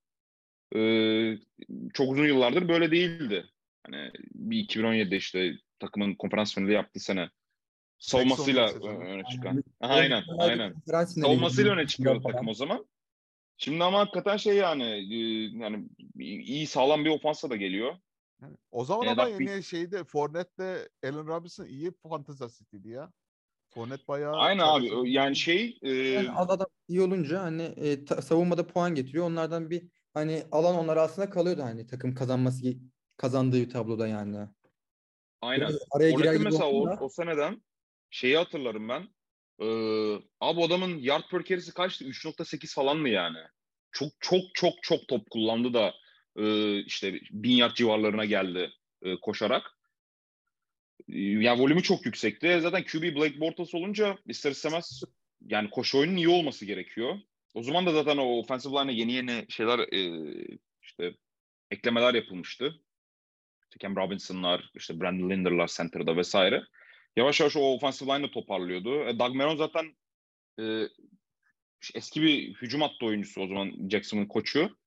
Çok uzun yıllardır böyle değildi. Hani 2017'de işte takımın konferans finali yaptığı sene savunmasıyla öne çıkan. Aynen. Savunmasıyla öne çıkıyordu takım o zaman. Şimdi ama hakikaten yani iyi sağlam bir ofansa da geliyor. O zaman ama yine şeyde Fournette'le Allen Robinson iyi fantezi asistiydi ya. Fournette bayağı... Aynen abi oldu. Yani yani adam iyi olunca hani savunmada puan getiriyor. Onlardan bir hani alan onlara aslında kalıyordu hani takım kazandığı bir tabloda yani. Aynen. Araya girer gibi mesela o seneden şeyi hatırlarım ben. Abi adamın yard per carry'si kaçtı? 3.8 falan mı yani? Çok top kullandı da işte 1000 yard civarlarına geldi koşarak. Yani volümü çok yüksekti. Zaten QB Blake Bortles olunca ister istemez yani koşu oyunun iyi olması gerekiyor. O zaman da zaten o offensive line'a yeni şeyler işte eklemeler yapılmıştı. Cam Robinson'lar, işte Brandon Linder'lar center'da vesaire. Yavaş yavaş o offensive line'ı toparlıyordu. Doug Marrone zaten eski bir hücum hattı oyuncusu, o zaman Jackson'ın koçu.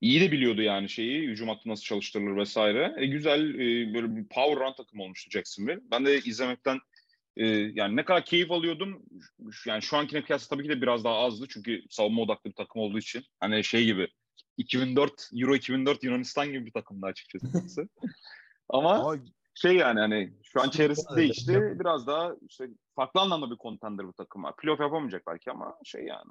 İyi de biliyordu yani hücum hattı nasıl çalıştırılır vesaire. Güzel böyle bir power run takım olmuştu Jacksonville. Ben de izlemekten yani ne kadar keyif alıyordum. Yani şu ankine kıyasla tabii ki de biraz daha azdı. Çünkü savunma odaklı bir takım olduğu için. Hani gibi 2004 Euro 2004 Yunanistan gibi bir takımdı açıkçası. Ama yani hani şu an çevresi değişti. Biraz daha işte farklı anlamda bir contender bu takım. Playoff yapamayacak belki ama yani.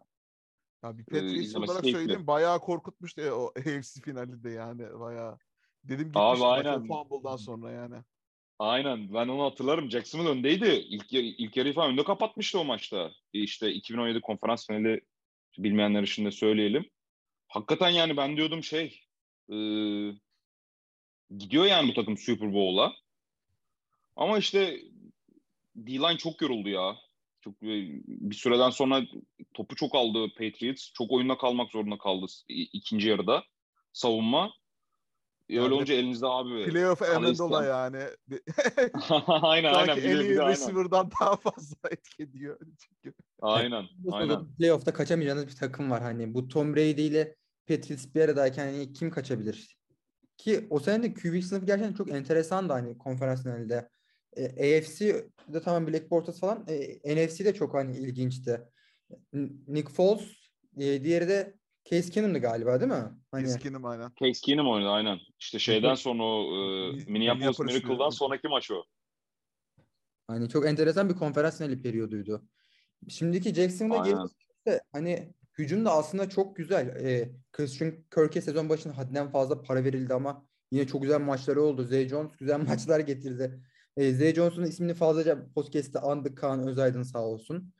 Ya bir Patriots olarak söyleyeyim, bayağı korkutmuştu o AFC finalinde yani bayağı. Dedim gitmişti o fumble'dan sonra yani. Aynen, ben onu hatırlarım. Jacksonville öndeydi. İlk yarıyı falan önde kapatmıştı o maçta. İşte 2017 konferans finali, bilmeyenler için de söyleyelim. Hakikaten yani ben diyordum gidiyor yani bu takım Super Bowl'a. Ama işte D-line çok yoruldu ya. Çok, bir süreden sonra topu çok aldı Patriots. Çok oyunda kalmak zorunda kaldı ikinci yarıda. Savunma. Öyle olunca elinizde abi. Playoff Amendola yani. aynen. Sanki en iyi receiver'dan daha fazla etki ediyor. Aynen. Playoff'ta kaçamayacağınız bir takım var. Hani bu Tom Brady ile Patriots bir aradayken kim kaçabilir? Ki o sene de QB sınıfı gerçekten çok enteresan da hani konferans finalinde. AFC'de tamam Black Bortles falan. NFC'de çok hani ilginçti. Nick Foles, diğeri de Case Keenum'du galiba değil mi? Hani... Case Keenum aynen. Case Keenum oynadı aynen. İşte şeyden sonra o Minneapolis Miracle'dan sonraki maç o. Hani çok enteresan bir konferans finali periyoduydu. Şimdiki Jacksonville'da gelip hani hücum da aslında çok güzel. Christian Kirk'e sezon başında haddinden fazla para verildi ama yine çok güzel maçları oldu. Zay Jones güzel maçlar getirdi. Zay Jones'un ismini fazlaca podcast'te andık Kaan Özaydın sağ olsun.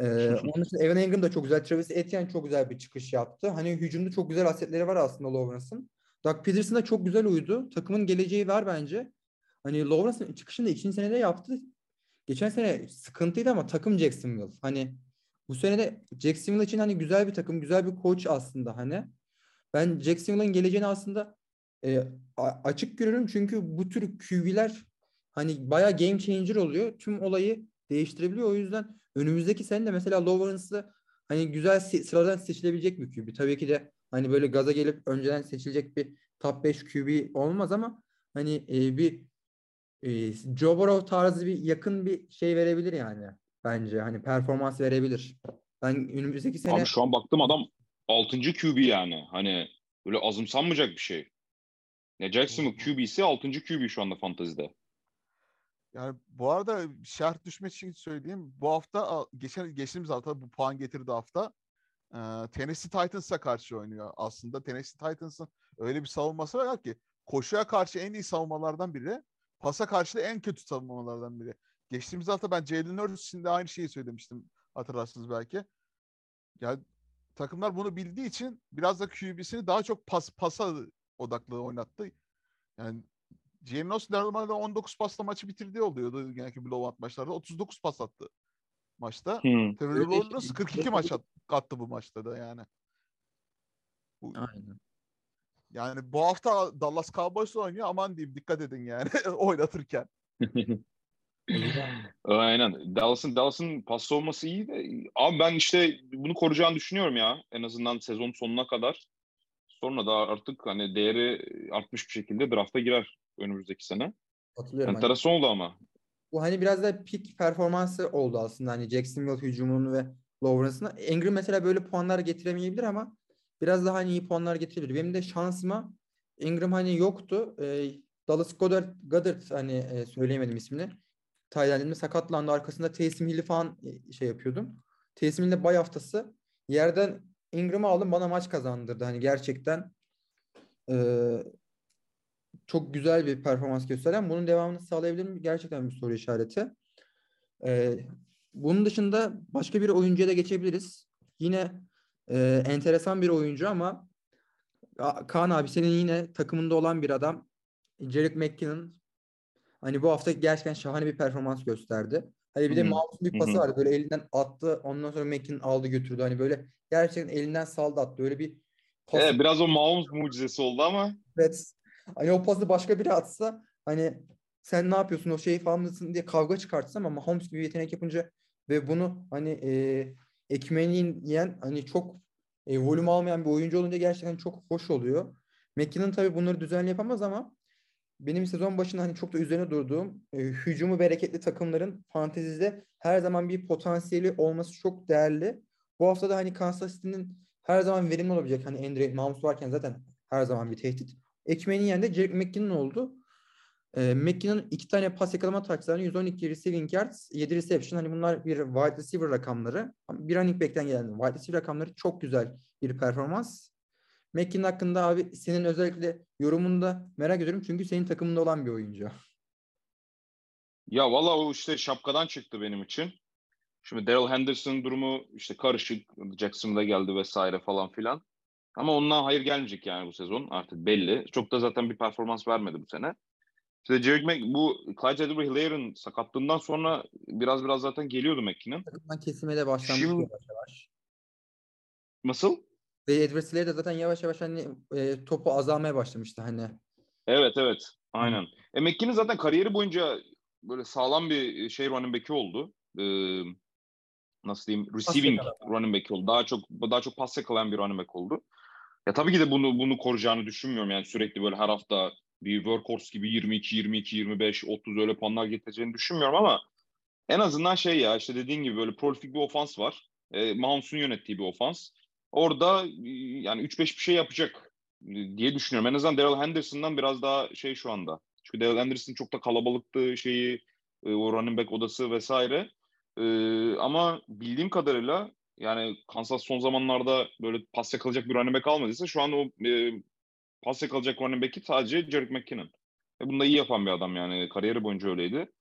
Onun için Evan Engram da çok güzel. Travis Etienne çok güzel bir çıkış yaptı. Hani hücumda çok güzel asetleri var aslında Lawrence'ın. Doug Peterson da çok güzel uydu. Takımın geleceği var bence. Hani Lawrence'ın çıkışını da 2. senede yaptı. Geçen sene sıkıntıydı ama takım Jacksonville. Hani bu sene de Jacksonville için hani güzel bir takım, güzel bir koç aslında hani. Ben Jacksonville'ın geleceğini aslında açık görüyorum. Çünkü bu tür QB'ler hani bayağı game changer oluyor. Tüm olayı değiştirebiliyor. O yüzden önümüzdeki sene de mesela Lawrence'ı hani güzel sıradan seçilebilecek bir QB. Tabii ki de hani böyle gaza gelip önceden seçilecek bir top 5 QB olmaz ama hani bir Joe Burrow tarzı bir yakın bir şey verebilir yani bence. Hani performans verebilir. Ben önümüzdeki sene... Abi şu an baktım adam 6. QB yani. Hani böyle azımsanmayacak bir şey. Ya Jacksonville QB'si 6. QB şu anda fantazide. Yani bu arada şart düşme için söyleyeyim. Bu hafta geçtiğimiz hafta bu puan getirdi hafta. Tennessee Titans'a karşı oynuyor aslında. Tennessee Titans'ın öyle bir savunması var ki koşuya karşı en iyi savunmalardan biri. Pasa karşı da en kötü savunmalardan biri. Geçtiğimiz hafta ben Jalen Hurts'in de aynı şeyi söylemiştim. Hatırlarsınız belki. Yani takımlar bunu bildiği için biraz da QB'sini daha çok pasa odaklı oynattı. Yani Jalen Hurts normalde 19 pasla maçı bitirdiği oluyordu. Genellikle blowout maçlarda 39 pas attı maçta. Trevor Lawrence 42 maç attı bu maçta da yani. Aynen. Yani bu hafta Dallas Cowboys oynuyor. Aman diyeyim dikkat edin yani oynatırken. Aynen. Dallas'ın pas savunması iyi de abi ben işte bunu koruyacağını düşünüyorum ya. En azından sezon sonuna kadar. Sonra da artık hani değeri artmış bir şekilde drafta girer önümüzdeki sene. Hatırlıyorum. Enteresan oldu ama. Bu hani biraz da peak performansı oldu aslında. Hani Jacksonville hücumunun ve Lawrence'ın. Engram mesela böyle puanlar getiremeyebilir ama biraz daha hani iyi puanlar getirebilir. Benim de şansıma Engram hani yoktu. Dallas Goddard hani söyleyemedim ismini. Tayland'ın sakatlandı. Arkasında Taysom Hill'i falan şey yapıyordum. Taysom Hill'in de bay haftası. Yerden Ingram'ı aldım. Bana maç kazandırdı. Hani gerçekten çok güzel bir performans gösteren. Bunun devamını sağlayabilir mi? Gerçekten bir soru işareti. Bunun dışında başka bir oyuncuya da geçebiliriz. Yine enteresan bir oyuncu ama Kaan abi senin yine takımında olan bir adam Jeric McKinnon hani bu hafta gerçekten şahane bir performans gösterdi. Hani bir de Mahomes'un bir pası vardı. Böyle elinden attı. Ondan sonra McKinnon aldı götürdü. Hani böyle gerçekten elinden saldı attı. Öyle bir pas. Biraz o Mahomes mucizesi oldu ama. Evet. Hani o pası başka biri atsa hani sen ne yapıyorsun o şeyi falan mısın diye kavga çıkartsın ama Mahomes gibi yetenek yapınca ve bunu hani ekmeğini yiyen hani çok volüm almayan bir oyuncu olunca gerçekten çok hoş oluyor. McKinnon tabii bunları düzenli yapamaz ama benim sezon başında hani çok da üzerine durduğum hücumu bereketli takımların fantezide her zaman bir potansiyeli olması çok değerli. Bu hafta da hani Kansas City'nin her zaman verimli olabilecek hani Andre Mahmut varken zaten her zaman bir tehdit. Ekmeğinin yerinde Jeric McKinnon oldu. McKinnon 2 tane pas yakalama taçlarını 112 receiving yards, 7 reception. Hani bunlar bir wide receiver rakamları. Bir running back'ten gelen wide receiver rakamları çok güzel bir performans. McKinnon hakkında abi senin özellikle yorumunda merak ediyorum. Çünkü senin takımında olan bir oyuncu. Ya valla o işte şapkadan çıktı benim için. Şimdi Daryl Henderson'ın durumu işte karışık. Jackson'da geldi vesaire falan filan. Ama ondan hayır gelmeyecek yani bu sezon artık belli. Çok da zaten bir performans vermedi bu sene. İşte Jeric McKinnon bu Clyde Edwards-Helaire'ın sakatlığından sonra biraz zaten geliyordu McKinnon. Takımdan kesilmeye de başlandı yavaş yavaş. Nasıl? Edwards-Helaire de zaten yavaş yavaş hani topu azalmaya başlamıştı hani. Evet. Aynen. McKinnon zaten kariyeri boyunca böyle sağlam bir şey running back'i oldu. Receiving running back oldu. Daha çok pas yakalayan bir running back oldu. Ya tabii ki de bunu koruyacağını düşünmüyorum. Yani sürekli böyle her hafta bir workhorse gibi 22, 25, 30 öyle puanlar getireceğini düşünmüyorum ama en azından şey ya işte dediğin gibi böyle prolifik bir ofans var. Mahomes'un yönettiği bir ofans. Orada yani 3-5 bir şey yapacak diye düşünüyorum. En azından Darrell Henderson'dan biraz daha şey şu anda. Çünkü Darrell Henderson çok da kalabalıktı şeyi, o running back odası vesaire. Ama bildiğim kadarıyla yani Kansas son zamanlarda böyle pas yakalayacak bir running back almadıysa şu an o pas yakalayacak running back'i sadece Jeric McKinnon. Bunu da iyi yapan bir adam yani. Kariyeri boyunca öyleydi.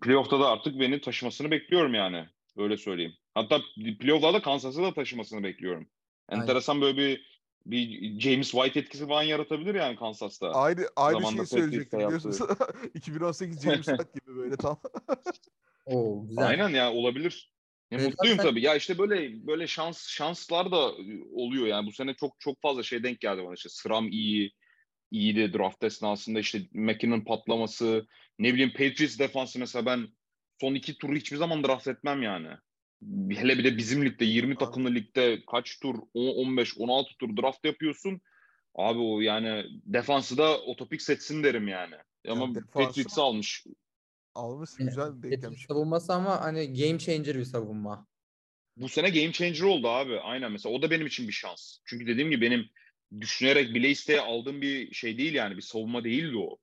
Playoff'ta da artık beni taşımasını bekliyorum yani. Öyle söyleyeyim. Hatta playoff'larda Kansas'a da taşımasını bekliyorum. Enteresan böyle bir James White etkisi falan yaratabilir yani Kansas'ta. Aynı şeyi söyleyecektim biliyorsunuz. 2018 James White gibi böyle tam. Oo, güzel. Aynen ya olabilir. Mutluyum tabii. Ya işte böyle şanslar da oluyor yani. Bu sene çok fazla şey denk geldi bana işte. Sıram iyiydi draft esnasında işte McKinnon patlaması, ne bileyim Patriots defansı mesela ben son iki turu hiçbir zaman draft etmem yani. Hele bir de bizim ligde 20 takımlı ligde kaç tur 15-16 tur draft yapıyorsun. Abi o yani defansı da otopik setsin derim yani. Ama yani Patriots'ı almış. Almışsın güzel bir beklemiş. Savunması ama hani game changer bir savunma. Bu sene game changer oldu abi. Aynen mesela o da benim için bir şans. Çünkü dediğim gibi benim düşünerek bile isteye aldığım bir şey değil yani. Bir savunma değildi o.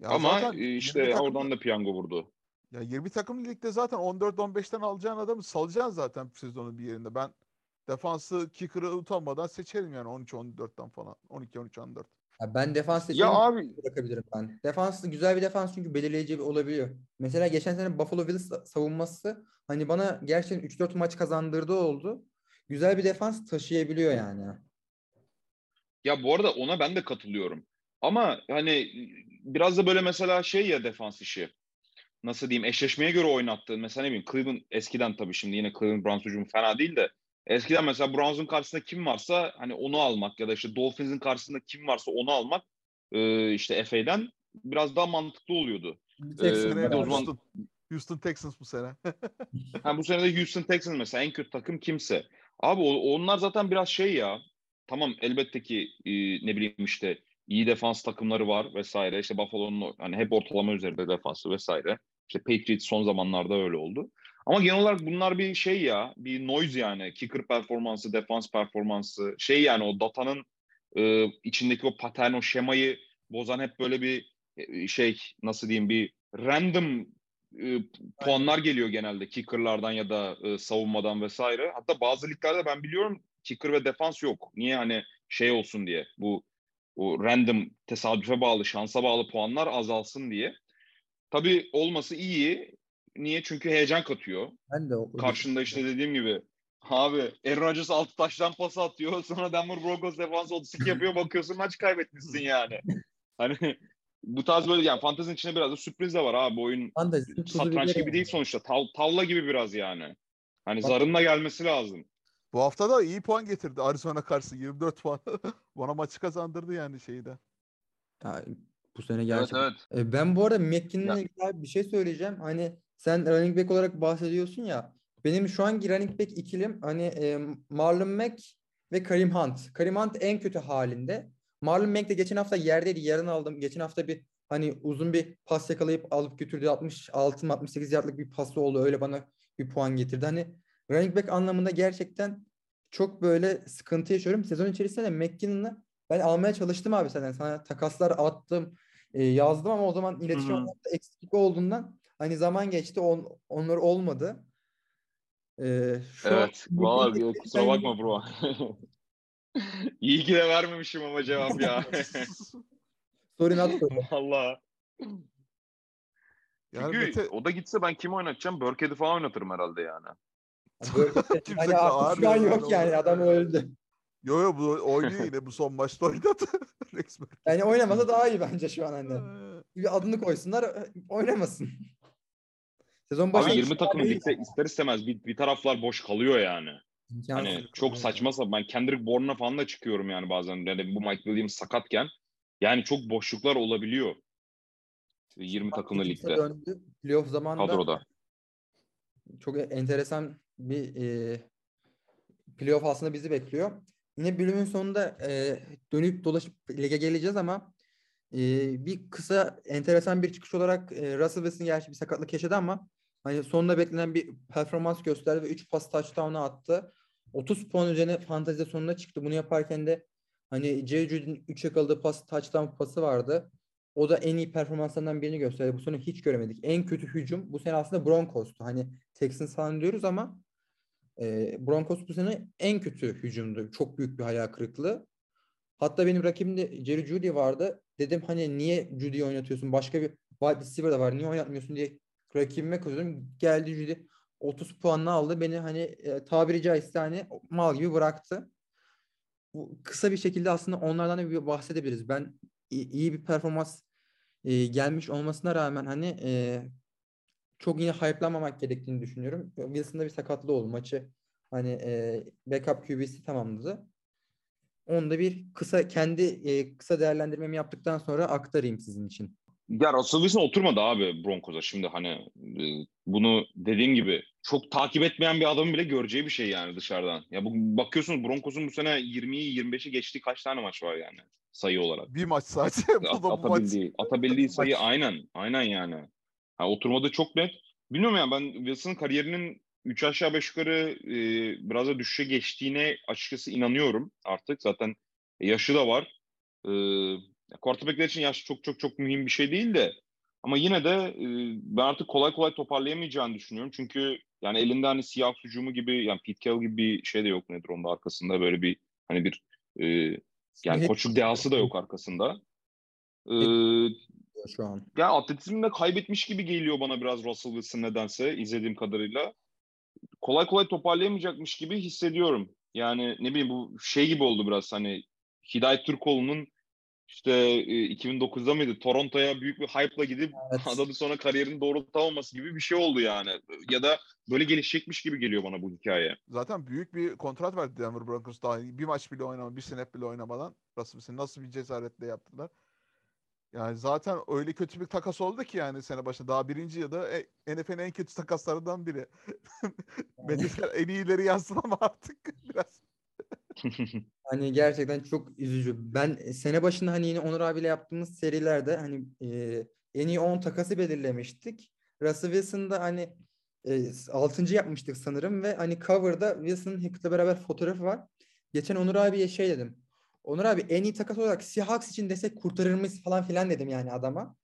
Ya ama işte oradan da piyango vurdu. Ya 20 takım ligde zaten 14-15'ten alacağın adamı salacaksın zaten sezonun bir yerinde. Ben defansı kicker'ı utanmadan seçerim yani 13-14'ten falan. 12-13-14. Ya ben defans seçerim. Ya abi. Bırakabilirim ben. Defans güzel bir defans çünkü belirleyici olabiliyor. Mesela geçen sene Buffalo Bills savunması hani bana gerçekten 3-4 maç kazandırdı oldu. Güzel bir defans taşıyabiliyor yani. Ya bu arada ona ben de katılıyorum. Ama hani biraz da böyle mesela şey ya defans işi. Nasıl diyeyim eşleşmeye göre oynattığın mesela ne bileyim Cleveland eskiden tabii şimdi yine Cleveland Browns hücumu fena değil de eskiden mesela Browns'un karşısında kim varsa hani onu almak ya da işte Dolphins'in karşısında kim varsa onu almak işte FA'den biraz daha mantıklı oluyordu. Houston Texans bu sene. Ha, bu sene de Houston Texans mesela en kötü takım kimse. Abi onlar zaten biraz şey ya tamam elbette ki ne bileyim işte iyi defans takımları var vesaire. İşte Buffalo'nun hani hep ortalama üzerinde defansı vesaire. İşte Patriots son zamanlarda öyle oldu. Ama genel olarak bunlar bir şey ya, bir noise yani. Kicker performansı, defans performansı. Şey yani o datanın içindeki o patern, o şemayı bozan hep böyle bir şey nasıl diyeyim bir random puanlar geliyor genelde. Kicker'lardan ya da savunmadan vesaire. Hatta bazı liglerde ben biliyorum kicker ve defans yok. Niye hani şey olsun diye bu o random tesadüfe bağlı, şansa bağlı puanlar azalsın diye. Tabii olması iyi. Niye? Çünkü heyecan katıyor. Ben de karşında işte dediğim gibi abi Aaron Rodgers 6 taştan pas atıyor. Sonra Denver Broncos defansı 32 yapıyor. Bakıyorsun maç kaybetmişsin yani. Hani bu tarz böyle yani fantezinin içinde biraz da sürpriz de var abi. Bu oyun satranç gibi değil sonuçta. Tavla gibi biraz yani. Hani zarınla gelmesi lazım. Bu hafta da iyi puan getirdi Arizona karşı 24 puan. Bana maçı kazandırdı yani şeyde. Ya, bu sene gerçekten. Evet. Ben bu arada McKinnon'a güzel bir şey söyleyeceğim. Hani sen running back olarak bahsediyorsun ya. Benim şu anki running back ikilim hani Marlon Mack ve Kareem Hunt. Kareem Hunt en kötü halinde. Marlon Mack de geçen hafta yerdeydi. Yarın aldım. Geçen hafta bir hani uzun bir pas yakalayıp alıp götürdü. 66-68 yardlık bir pası oldu. Öyle bana bir puan getirdi. Hani running back anlamında gerçekten çok böyle sıkıntı yaşıyorum. Sezon içerisinde de McKinnon'la ben almaya çalıştım abi senden. Sana takaslar attım, yazdım ama o zaman iletişim anlamında eksiklik olduğundan hani zaman geçti onları olmadı. Evet. Vallahi kusura bakma bro. İyi ki de vermemişim ama cevap ya. Sorun attı. Vallahi. Çünkü o da gitse ben kimi oynatacağım? Burkhead'i falan oynatırım herhalde yani. Hani artık şu an yok yani adam öldü. Yo bu oynuyor yine bu son maçta oynadı. Yani oynamasa daha iyi bence şu an hani. Bir adını koysunlar oynamasın. Sezon başı 20 takım ligde ister istemez bir taraflar boş kalıyor yani. Hani çok saçma sapan ben Kendrick Bourne'a falan da çıkıyorum yani bazen. Yani bu Mike Williams sakatken yani çok boşluklar olabiliyor. 20 takımlı ligde. Playoff zamanında kadroda. Çok enteresan bir playoff aslında bizi bekliyor. Yine bölümün sonunda dönüp dolaşıp lige geleceğiz ama bir kısa enteresan bir çıkış olarak Russell Wilson gerçi bir sakatlık yaşadı ama hani sonunda beklenen bir performans gösterdi ve 3 pas touchdown'a attı. 30 puan üzerine fantezide sonuna çıktı. Bunu yaparken de hani J. Judy'nin 3 yakaladığı pas touchdown pası vardı. O da en iyi performanslarından birini gösterdi. Bu sene hiç göremedik. En kötü hücum bu sene aslında Broncos'tu. Hani Texans falan diyoruz ama Broncos bu sene en kötü hücumdu. Çok büyük bir hayal kırıklığı. Hatta benim rakibimde Jerry Judy vardı. Dedim hani niye Judy'yi oynatıyorsun? Başka bir wide receiver de var. Niye oynatmıyorsun diye rakibime kızıyordum. Geldi Judy 30 puanla aldı. Beni hani tabiri caizse hani mal gibi bıraktı. Bu kısa bir şekilde aslında onlardan da bir bahsedebiliriz. Ben iyi bir performans gelmiş olmasına rağmen hani çok yine hype'lanmamak gerektiğini düşünüyorum. Wilson'da bir sakatlığı oldu maçı. Hani backup QB'si tamamladı. Onu da bir kısa kendi kısa değerlendirmemi yaptıktan sonra aktarayım sizin için. Ya Russell Wilson oturmadı abi Broncos'a. Şimdi hani bunu dediğim gibi çok takip etmeyen bir adamın bile göreceği bir şey yani dışarıdan. Ya bakıyorsunuz Broncos'un bu sene 20'yi 25'i geçtiği kaç tane maç var yani sayı olarak. Bir maç sadece. Atabildiği sayı aynen. Aynen yani. Ha, oturmadığı çok net. Bilmiyorum ya yani, ben Wilson'ın kariyerinin 3 aşağı 5 yukarı biraz da düşüşe geçtiğine açıkçası inanıyorum artık. Zaten yaşı da var. Quarterback'ler için yaş çok mühim bir şey değil de ama yine de ben artık kolay kolay toparlayamayacağını düşünüyorum. Çünkü yani elinde hani siyah hücumu gibi yani Pete Carroll gibi bir şey de yok nedir onun da arkasında böyle bir hani bir yani koçluk dehası da yok arkasında. Şu an. Ya atletizmini de kaybetmiş gibi geliyor bana biraz Russell Wilson nedense izlediğim kadarıyla. Kolay kolay toparlayamayacakmış gibi hissediyorum. Yani ne bileyim bu şey gibi oldu biraz hani Hidayet Türkoğlu'nun İşte 2009'da mıydı? Toronto'ya büyük bir hype'la gidip evet. Adamın sonra kariyerini doğrultamaması gibi bir şey oldu yani. Ya da böyle gelişecekmiş gibi geliyor bana bu hikaye. Zaten büyük bir kontrat verdi Denver Broncos daha. Bir maç bile oynamadan, bir sene bile oynamadan. Nasıl bir cesaretle yaptılar. Yani zaten öyle kötü bir takas oldu ki yani sene başında. Daha birinci ya da NFL'in en kötü takaslarından biri. Metisler en iyileri yazsın ama artık biraz... Hani gerçekten çok üzücü. Ben sene başında hani yine Onur abiyle yaptığımız serilerde hani en iyi 10 takası belirlemiştik. Russell Wilson'da hani 6. yapmıştık sanırım ve hani cover'da Wilson'ın Hicket'le beraber fotoğrafı var. Geçen Onur abiye şey dedim. Onur abi en iyi takas olarak Seahawks için desek kurtarır mıyız falan filan dedim yani adama.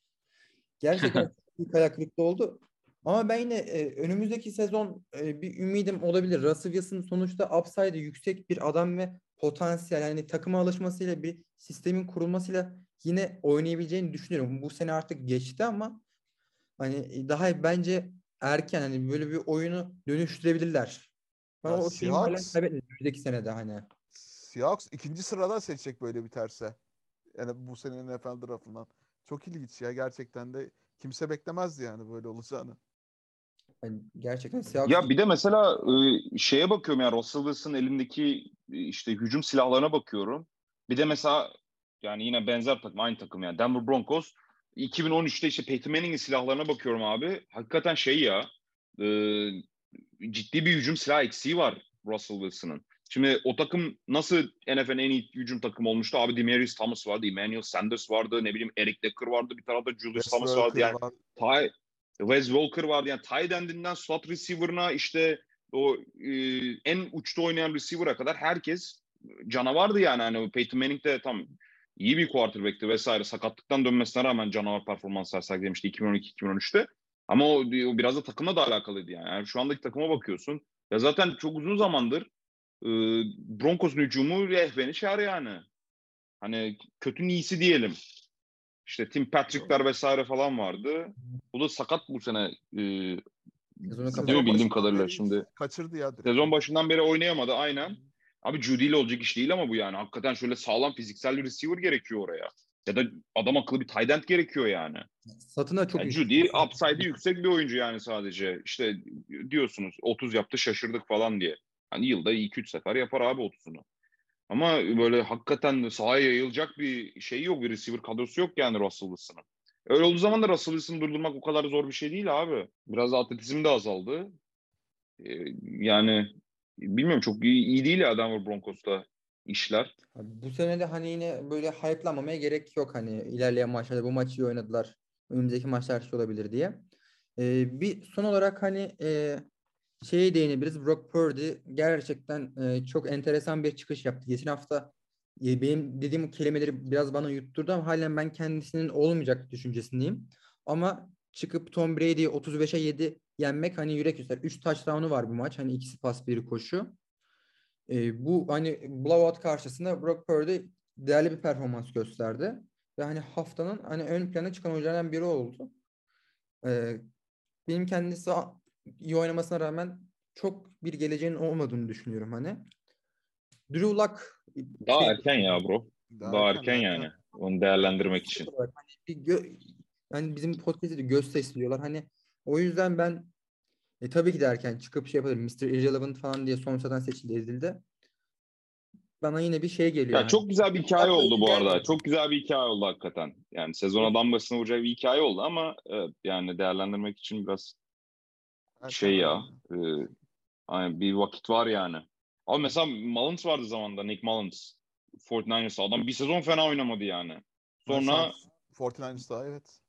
Gerçekten bir kayaklıkta oldu. Ama ben yine önümüzdeki sezon bir ümidim olabilir. Russell Wilson sonuçta upside'ı yüksek bir adam ve potansiyel yani takıma alışmasıyla bir sistemin kurulmasıyla yine oynayabileceğini düşünüyorum. Bu sene artık geçti ama hani daha bence erken hani böyle bir oyunu dönüştürebilirler. Ben ya o Seahawks önümüzdeki senede hani. Seahawks 2. sıradan seçecek böyle biterse. Yani bu senenin NFL draftından. Çok ilginç ya gerçekten de kimse beklemezdi yani böyle olacağını. Yani gerçekten Seahawks... Ya bir de mesela şeye bakıyorum yani Russell Wilson'ın elindeki işte hücum silahlarına bakıyorum. Bir de mesela yani yine benzer takım aynı takım yani Denver Broncos 2013'te işte Peyton Manning'in silahlarına bakıyorum abi. Hakikaten şey ya ciddi bir hücum silah eksiği var Russell Wilson'ın. Şimdi o takım nasıl NFL'in en iyi hücum takımı olmuştu? Abi Demaryius Thomas vardı, Emmanuel Sanders vardı, ne bileyim Eric Decker vardı, bir tarafta Julius West Thomas Walker vardı yani. Wes Walker vardı yani tight end'inden slot receiver'ına işte o en uçta oynayan receiver'a kadar herkes canavardı yani. Hani Peyton Manning de tam iyi bir quarterback'ti vesaire. Sakatlıktan dönmesine rağmen canavar performanslar sergilemişti 2012-2013'te. Ama o biraz da takımla da alakalıydı yani. Yani şu andaki takıma bakıyorsun. Ya zaten çok uzun zamandır Broncos'un hücumu rehbeni şar yani. Hani kötünün iyisi diyelim. İşte Tim Patrick'ler vesaire falan vardı. Bu da sakat bu sene. Bildiğim kadarıyla şimdi. Kaçırdı ya. Direkt. Sezon başından beri oynayamadı aynen. Abi Judy ile olacak iş değil ama bu yani. Hakikaten şöyle sağlam fiziksel bir receiver gerekiyor oraya. Ya da adam akıllı bir tight end gerekiyor yani. Satına çok yani Judy upside'i yüksek bir oyuncu yani sadece. İşte diyorsunuz 30 yaptı şaşırdık falan diye. Hani yılda 2-3 sefer yapar abi 30'unu. Ama böyle hakikaten sahaya yayılacak bir şey yok. Bir receiver kadrosu yok yani Russell Wilson'ın. Öyle olduğu zaman da Russell Wilson'ı durdurmak o kadar zor bir şey değil abi. Biraz atletizm de azaldı. Yani bilmiyorum çok iyi değil ya Denver Broncos'ta işler. Abi bu sene de hani yine böyle hype'lanmamaya gerek yok. Hani ilerleyen maçlarda bu maçı iyi oynadılar, önümüzdeki maçlar şey olabilir diye. Bir son olarak hani şeye değinebiliriz. Brock Purdy gerçekten çok enteresan bir çıkış yaptı. Geçen hafta benim dediğim kelimeleri biraz bana yutturdu ama halen ben kendisinin olmayacak düşüncesindeyim. Ama çıkıp Tom Brady'yi 35'e 7 yenmek hani yürek üzer. 3 touchdown'u var bu maç. Hani ikisi pas, biri koşu. Bu hani blowout karşısında Brock Purdy değerli bir performans gösterdi. Ve hani haftanın hani ön plana çıkan oyunculardan biri oldu. Benim kendisi iyi oynamasına rağmen çok bir geleceğinin olmadığını düşünüyorum hani. Drew Luck daha erken ya bro. Daha erken yani. Onu değerlendirmek için. Olarak, hani yani bizim podcast'te göz sesliyorlar. Hani o yüzden ben tabii ki de erken çıkıp şey yapabilirim. Mr. Irrelevant falan diye son sıradan seçildi, ezildi. Bana yine bir şey geliyor. Ya yani. Çok güzel bir hikaye oldu bu arada. Çok güzel bir hikaye oldu hakikaten. Yani sezona damgasını vuracak bir hikaye oldu ama yani değerlendirmek için biraz şey ya. Yani bir vakit var yani. Ama mesela Mullins vardı zamanında. Nick Mullins. 49ers'da. Adam bir sezon fena oynamadı yani. Sonra 49ers'da evet.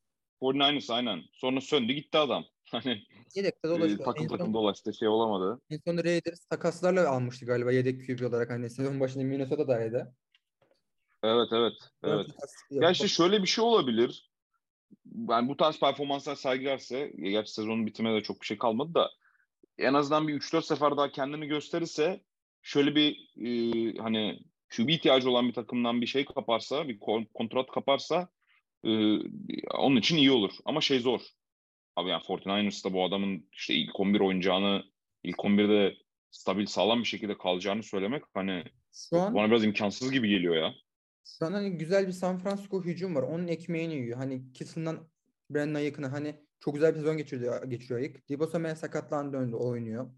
49ers aynen. Sonra söndü gitti adam. Hani yedekte dolaştı. Takım dolaştı. Şey olamadı. En son Raiders takaslarla almıştı galiba yedek QB olarak. Hani sezon başında Minnesota'daydı. Evet. Ya işte şöyle bir şey olabilir. Yani bu tarz performanslar sergilerse, gerçi sezonun bitimine de çok bir şey kalmadı da, en azından bir 3-4 sefer daha kendini gösterirse, şöyle bir hani QB ihtiyacı olan bir takımdan bir şey kaparsa, bir kontrat kaparsa onun için iyi olur. Ama şey zor. Abi yani 49ers'da bu adamın işte ilk 11 oynayacağını, ilk 11'de stabil sağlam bir şekilde kalacağını söylemek hani bana biraz imkansız gibi geliyor ya. Şu an hani güzel bir San Francisco hücum var. Onun ekmeğini yiyor. Hani Kittle'dan Brandon'a yakını hani çok güzel bir sezon geçiriyor ayık. Deebo Samuel sakatlandı, döndü, oynuyor.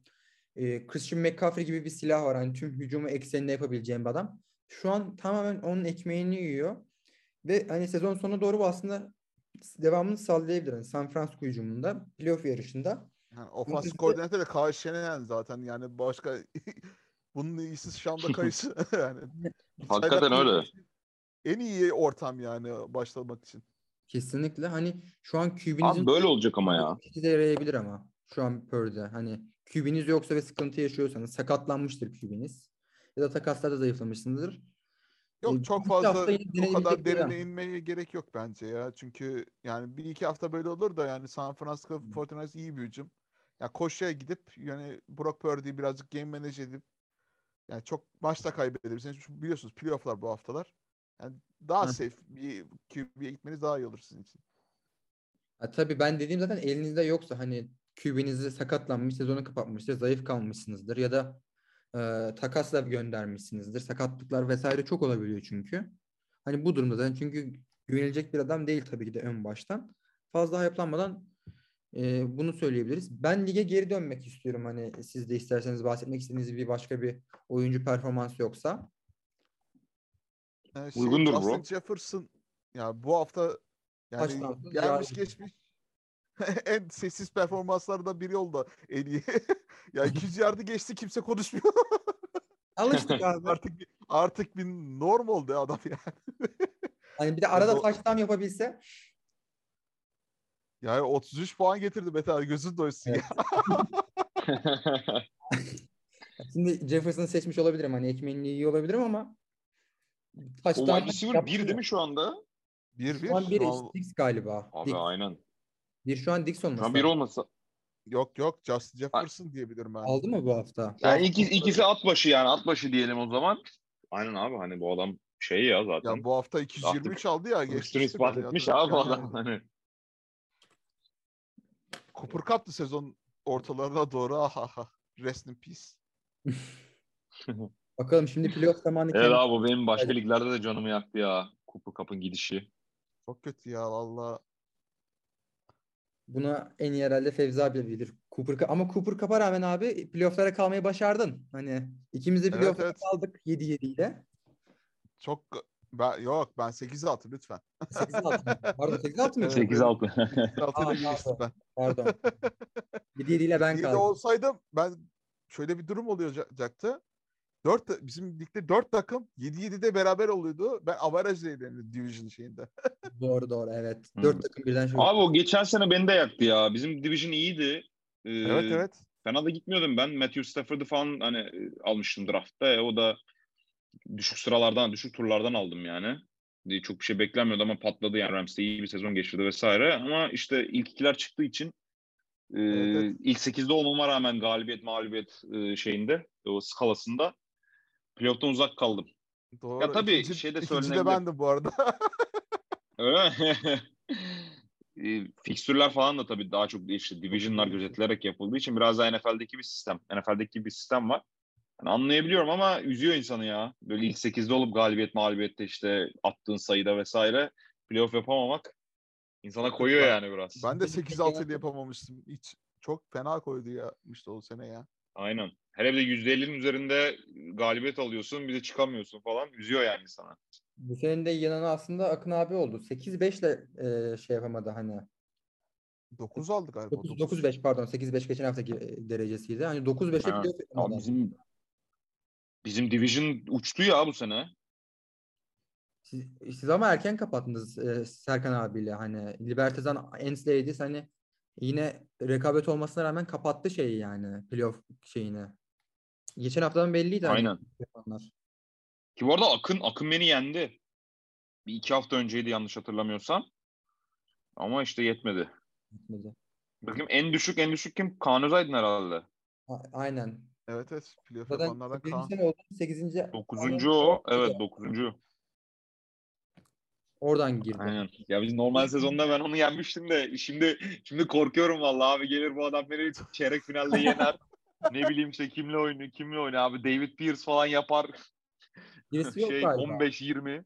Christian McCaffrey gibi bir silah var. Hani tüm hücumu ekseninde yapabileceğim bir adam. Şu an tamamen onun ekmeğini yiyor. Ve hani sezon sonuna doğru bu aslında devamını sallayabilir. Yani San Francisco hücumunda, playoff yarışında. Yani ofansif koordinatörle karşılayan zaten yani başka bunun iyisiz Şam'da kayısı. Yani hakikaten öyle. En iyi ortam yani başlamak için. Kesinlikle hani şu an QB'nizin böyle olacak ama ya. Size yarayabilir ama şu an Purdy'de. Hani QB'niz yoksa ve sıkıntı yaşıyorsanız sakatlanmıştır QB'niz. Ya da takaslarda zayıflamışsınızdır. Yok çok fazla bu kadar derine inmeye gerek yok bence ya. Çünkü yani bir iki hafta böyle olur da yani San Francisco 49ers iyi bir hücum. Yani koşuya gidip yani Brock Purdy'yi birazcık game manage edip yani çok maçta kaybedebilirsiniz. Biliyorsunuz playoff'lar bu haftalar. Yani daha safe bir QB'ye gitmeniz daha iyi olur sizin için. Ya tabii ben dediğim zaten elinizde yoksa hani QB'nizde sakatlanmış, sezonu kapatmıştır, zayıf kalmışsınızdır ya da takasla göndermişsinizdir. Sakatlıklar vesaire çok olabiliyor çünkü. Hani bu durumda zaten çünkü güvenilecek bir adam değil tabii ki de ön baştan. Fazla hayıplanmadan bunu söyleyebiliriz. Ben lige geri dönmek istiyorum. Hani siz de isterseniz bahsetmek istediğiniz bir başka bir oyuncu performansı yoksa. Uygundur bu. Justin Jefferson ya bu hafta yani gelmiş geçmiş en sessiz performanslardan biri oldu en iyi. Ya 200 yardı geçti kimse konuşmuyor. Alıştık abi. Artık bir norm oldu adam yani. Hani bir de arada taştan yapabilse. Yani 33 puan getirdi Mete abi gözün doysun evet. Ya. Şimdi Jefferson'ı seçmiş olabilirim. Hani ekmeğini iyi olabilirim ama taştan. O Mike 1 değil mi şu anda? 1-1. Şu an 1 Dix galiba. Abi Dix. Aynen. Bir şu an Dix olmasa. Tam bir olmasa. Yok Justin Jefferson diyebilirim ben. Aldı mı bu hafta? Yani ikisi at başı yani at başı diyelim o zaman. Aynen abi hani bu adam şey ya zaten. Ya bu hafta 223 aldı ya. Üstünü ispat etmiş abi bu adam hani. Cooper Cup'tı sezon ortalarına doğru. Rest in peace. Bakalım şimdi playoff zamanı. Evet abi benim başka liglerde de canımı yaktı ya. Cooper Cup'ın gidişi. Çok kötü ya valla. Buna en iyi herhalde Fevzi abi bilir. Ama Cooper Cup'a rağmen abi playoff'lara kalmayı başardın. Hani ikimiz de playoff'lara kaldık 7-7 ile. Çok ben 8-6 lütfen. 8-6. Pardon 8-6 mı? 8-6. Pardon. 7-7 ile ben kaldım. 7 olsaydım ben şöyle bir durum olacaktı. bizim ligde 4 takım 7-7'de beraber oluyordu. Ben averajdeydim division şeyinde. doğru evet. 4 takım birden şey. Abi o geçen sene beni de yaktı ya. Bizim division iyiydi. Evet. Fena da gitmiyordum ben. Matthew Stafford'u falan hani almıştım draftta. O da düşük turlardan aldım yani. Çok bir şey beklenmiyordu ama patladı yani. Rams'te iyi bir sezon geçirdi vesaire. Ama işte ilk ikiler çıktığı için evet. İlk 8'de olmama rağmen galibiyet mağlubiyet şeyinde o skalasında playoff'tan uzak kaldım. Doğru. Ya tabii şeyde söylenebilir. İkinci de bendim bu arada. Öyle fikstürler falan da tabii daha çok işte divisionlar gözetilerek yapıldığı için biraz daha NFL'deki bir sistem var. Yani anlayabiliyorum ama üzüyor insanı ya. Böyle ilk 8'de olup galibiyet mağlubiyette işte attığın sayıda vesaire playoff yapamamak insana koyuyor yani biraz. Ben de 8-6'yı yapamamıştım. Hiç çok fena koydu ya işte o sene ya. Aynen. Hele bir de %50'nin üzerinde galibiyet alıyorsun bir de çıkamıyorsun falan. Üzüyor yani insana. Bu senin de yanına aslında Akın abi oldu. 8-5'le şey yapamadı hani. 9 aldı galiba. 9-5 pardon. 8-5 geçen haftaki derecesiydi. Hani 9-5'e gidiyor. Bizim division uçtu ya bu sene. Siz ama erken kapattınız Serkan abiyle. Hani Libertazan Ensley'di. Hani yine rekabet olmasına rağmen kapattı şeyi yani. Playoff şeyini. Geçen haftadan belliydi. Aynen. Hani. Ki bu arada Akın beni yendi. Bir 2 hafta önceydi yanlış hatırlamıyorsam. Ama işte yetmedi. Bakayım en düşük kim? Kaan Özaydın herhalde. Aynen. Evet. Playoff yapanlardan Kaan. 9. o. Evet 9. Oradan girdi. Aynen. Ya biz normal sezonda ben onu yenmiştim de şimdi korkuyorum vallahi abi gelir bu adam beni çeyrek finalde yener. Ne bileyim işte kimle oynuyor abi David Pierce falan yapar. Birisi yok galiba. 15-20.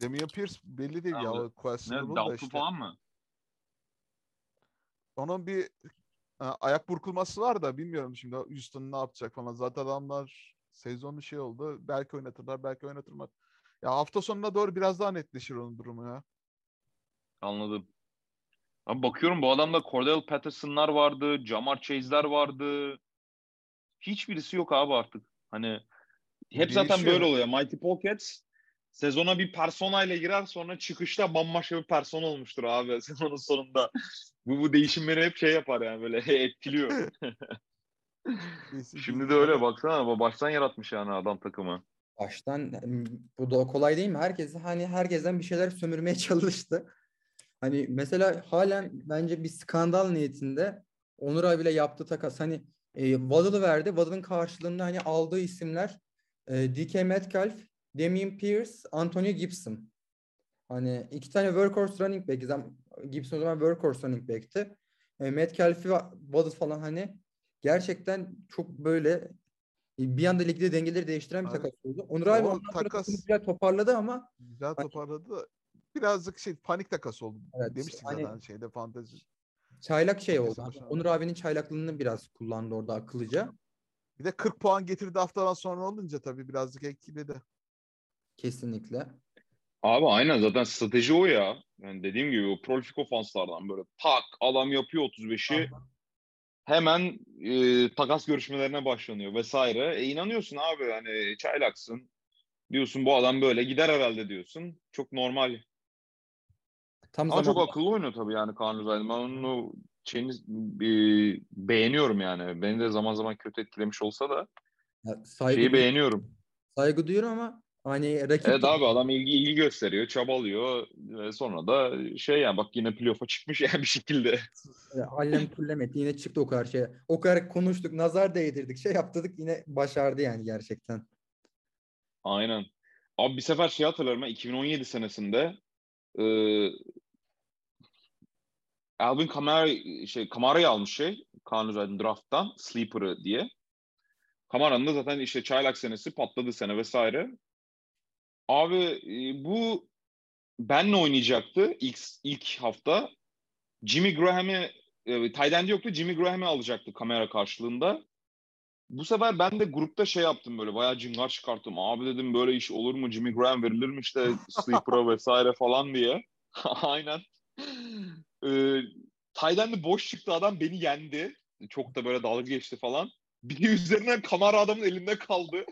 Damian Pierce belli değil abi, ya. Questionable da işte. Falan mı? Onun bir ayak burkulması var da bilmiyorum şimdi Houston ne yapacak falan. Zaten adamlar sezonun şey oldu. Belki oynatırlar belki oynatırlar. Ya hafta sonuna doğru biraz daha netleşir onun durumu ya. Anladım. Abi bakıyorum bu adamda Cordell Patterson'lar vardı, Jamar Chase'ler vardı. Hiçbirisi yok abi artık. Hani hep zaten böyle oluyor. Mighty Pockets sezona bir personayla girer sonra çıkışta bambaşka bir persona olmuştur abi sezonun sonunda. bu değişimleri hep şey yapar yani böyle etkiliyor. Şimdi de öyle baksana baştan yaratmış yani adam takımı. Baştan bu da kolay değil mi? Herkesten bir şeyler sömürmeye çalıştı. Hani mesela halen bence bir skandal niyetinde Onur abiyle yaptığı takas hani Waddle'ı verdi. Waddle'ın karşılığında hani aldığı isimler DK Metcalf, Damian Pierce, Antonio Gibson. Hani 2 tane workhorse running back. Gibson o zaman workhorse running back'ti. Metcalf'i Waddle falan hani gerçekten çok böyle bir anda ligde dengeleri değiştiren bir takas oldu. Onur abi ondan takas sonra biraz toparladı ama güzel toparladı. Birazcık panik takas oldu. Evet, demiştik hani, zaten şeyde fantezi. Çaylak şey oldu. Başarılı. Onur abinin çaylaklığını biraz kullandı orada akıllıca. Bir de 40 puan getirdi haftadan sonra olunca tabii birazcık etkiledi. Kesinlikle. Abi aynen zaten strateji o ya. Yani dediğim gibi o prolifik ofanslardan böyle tak adam yapıyor 35'i. Aha. Hemen takas görüşmelerine başlanıyor vesaire. İnanıyorsun abi hani çaylaksın. Diyorsun bu adam böyle gider herhalde diyorsun. Çok normal. Ama çok akıllı oynuyor tabii yani Kaan Özaydın. Ben onu beğeniyorum yani. Beni de zaman zaman kötü etkilemiş olsa da ya, beğeniyorum. Saygı duyuyorum ama hani rakip... Evet abi adam ilgi gösteriyor, çabalıyor. Sonra da yani bak yine playoff'a çıkmış yani bir şekilde. Allem kullemedi. Yine çıktı o kadar şey. O kadar konuştuk, nazar değdirdik, yaptırdık. Yine başardı yani gerçekten. Aynen. Abi bir sefer hatırlarım ben 2017 senesinde Alvin Kamara'yı almış Kaan Özaydın draft'tan Sleeper'ı diye. Kamara'nın da zaten çaylak senesi patladı sene vesaire. Abi bu benle oynayacaktı ilk hafta. Jimmy Graham'i tight end yoktu. Jimmy Graham'i alacaktı kamera karşılığında. Bu sefer ben de grupta yaptım böyle bayağı cingar çıkarttım. Abi dedim böyle iş olur mu? Jimmy Graham verilir mi Sleeper'a vesaire falan diye. Aynen. Tight end'i boş çıktı adam beni yendi. Çok da böyle dalga geçti falan. Bir üzerine kamera adamın elinde kaldı.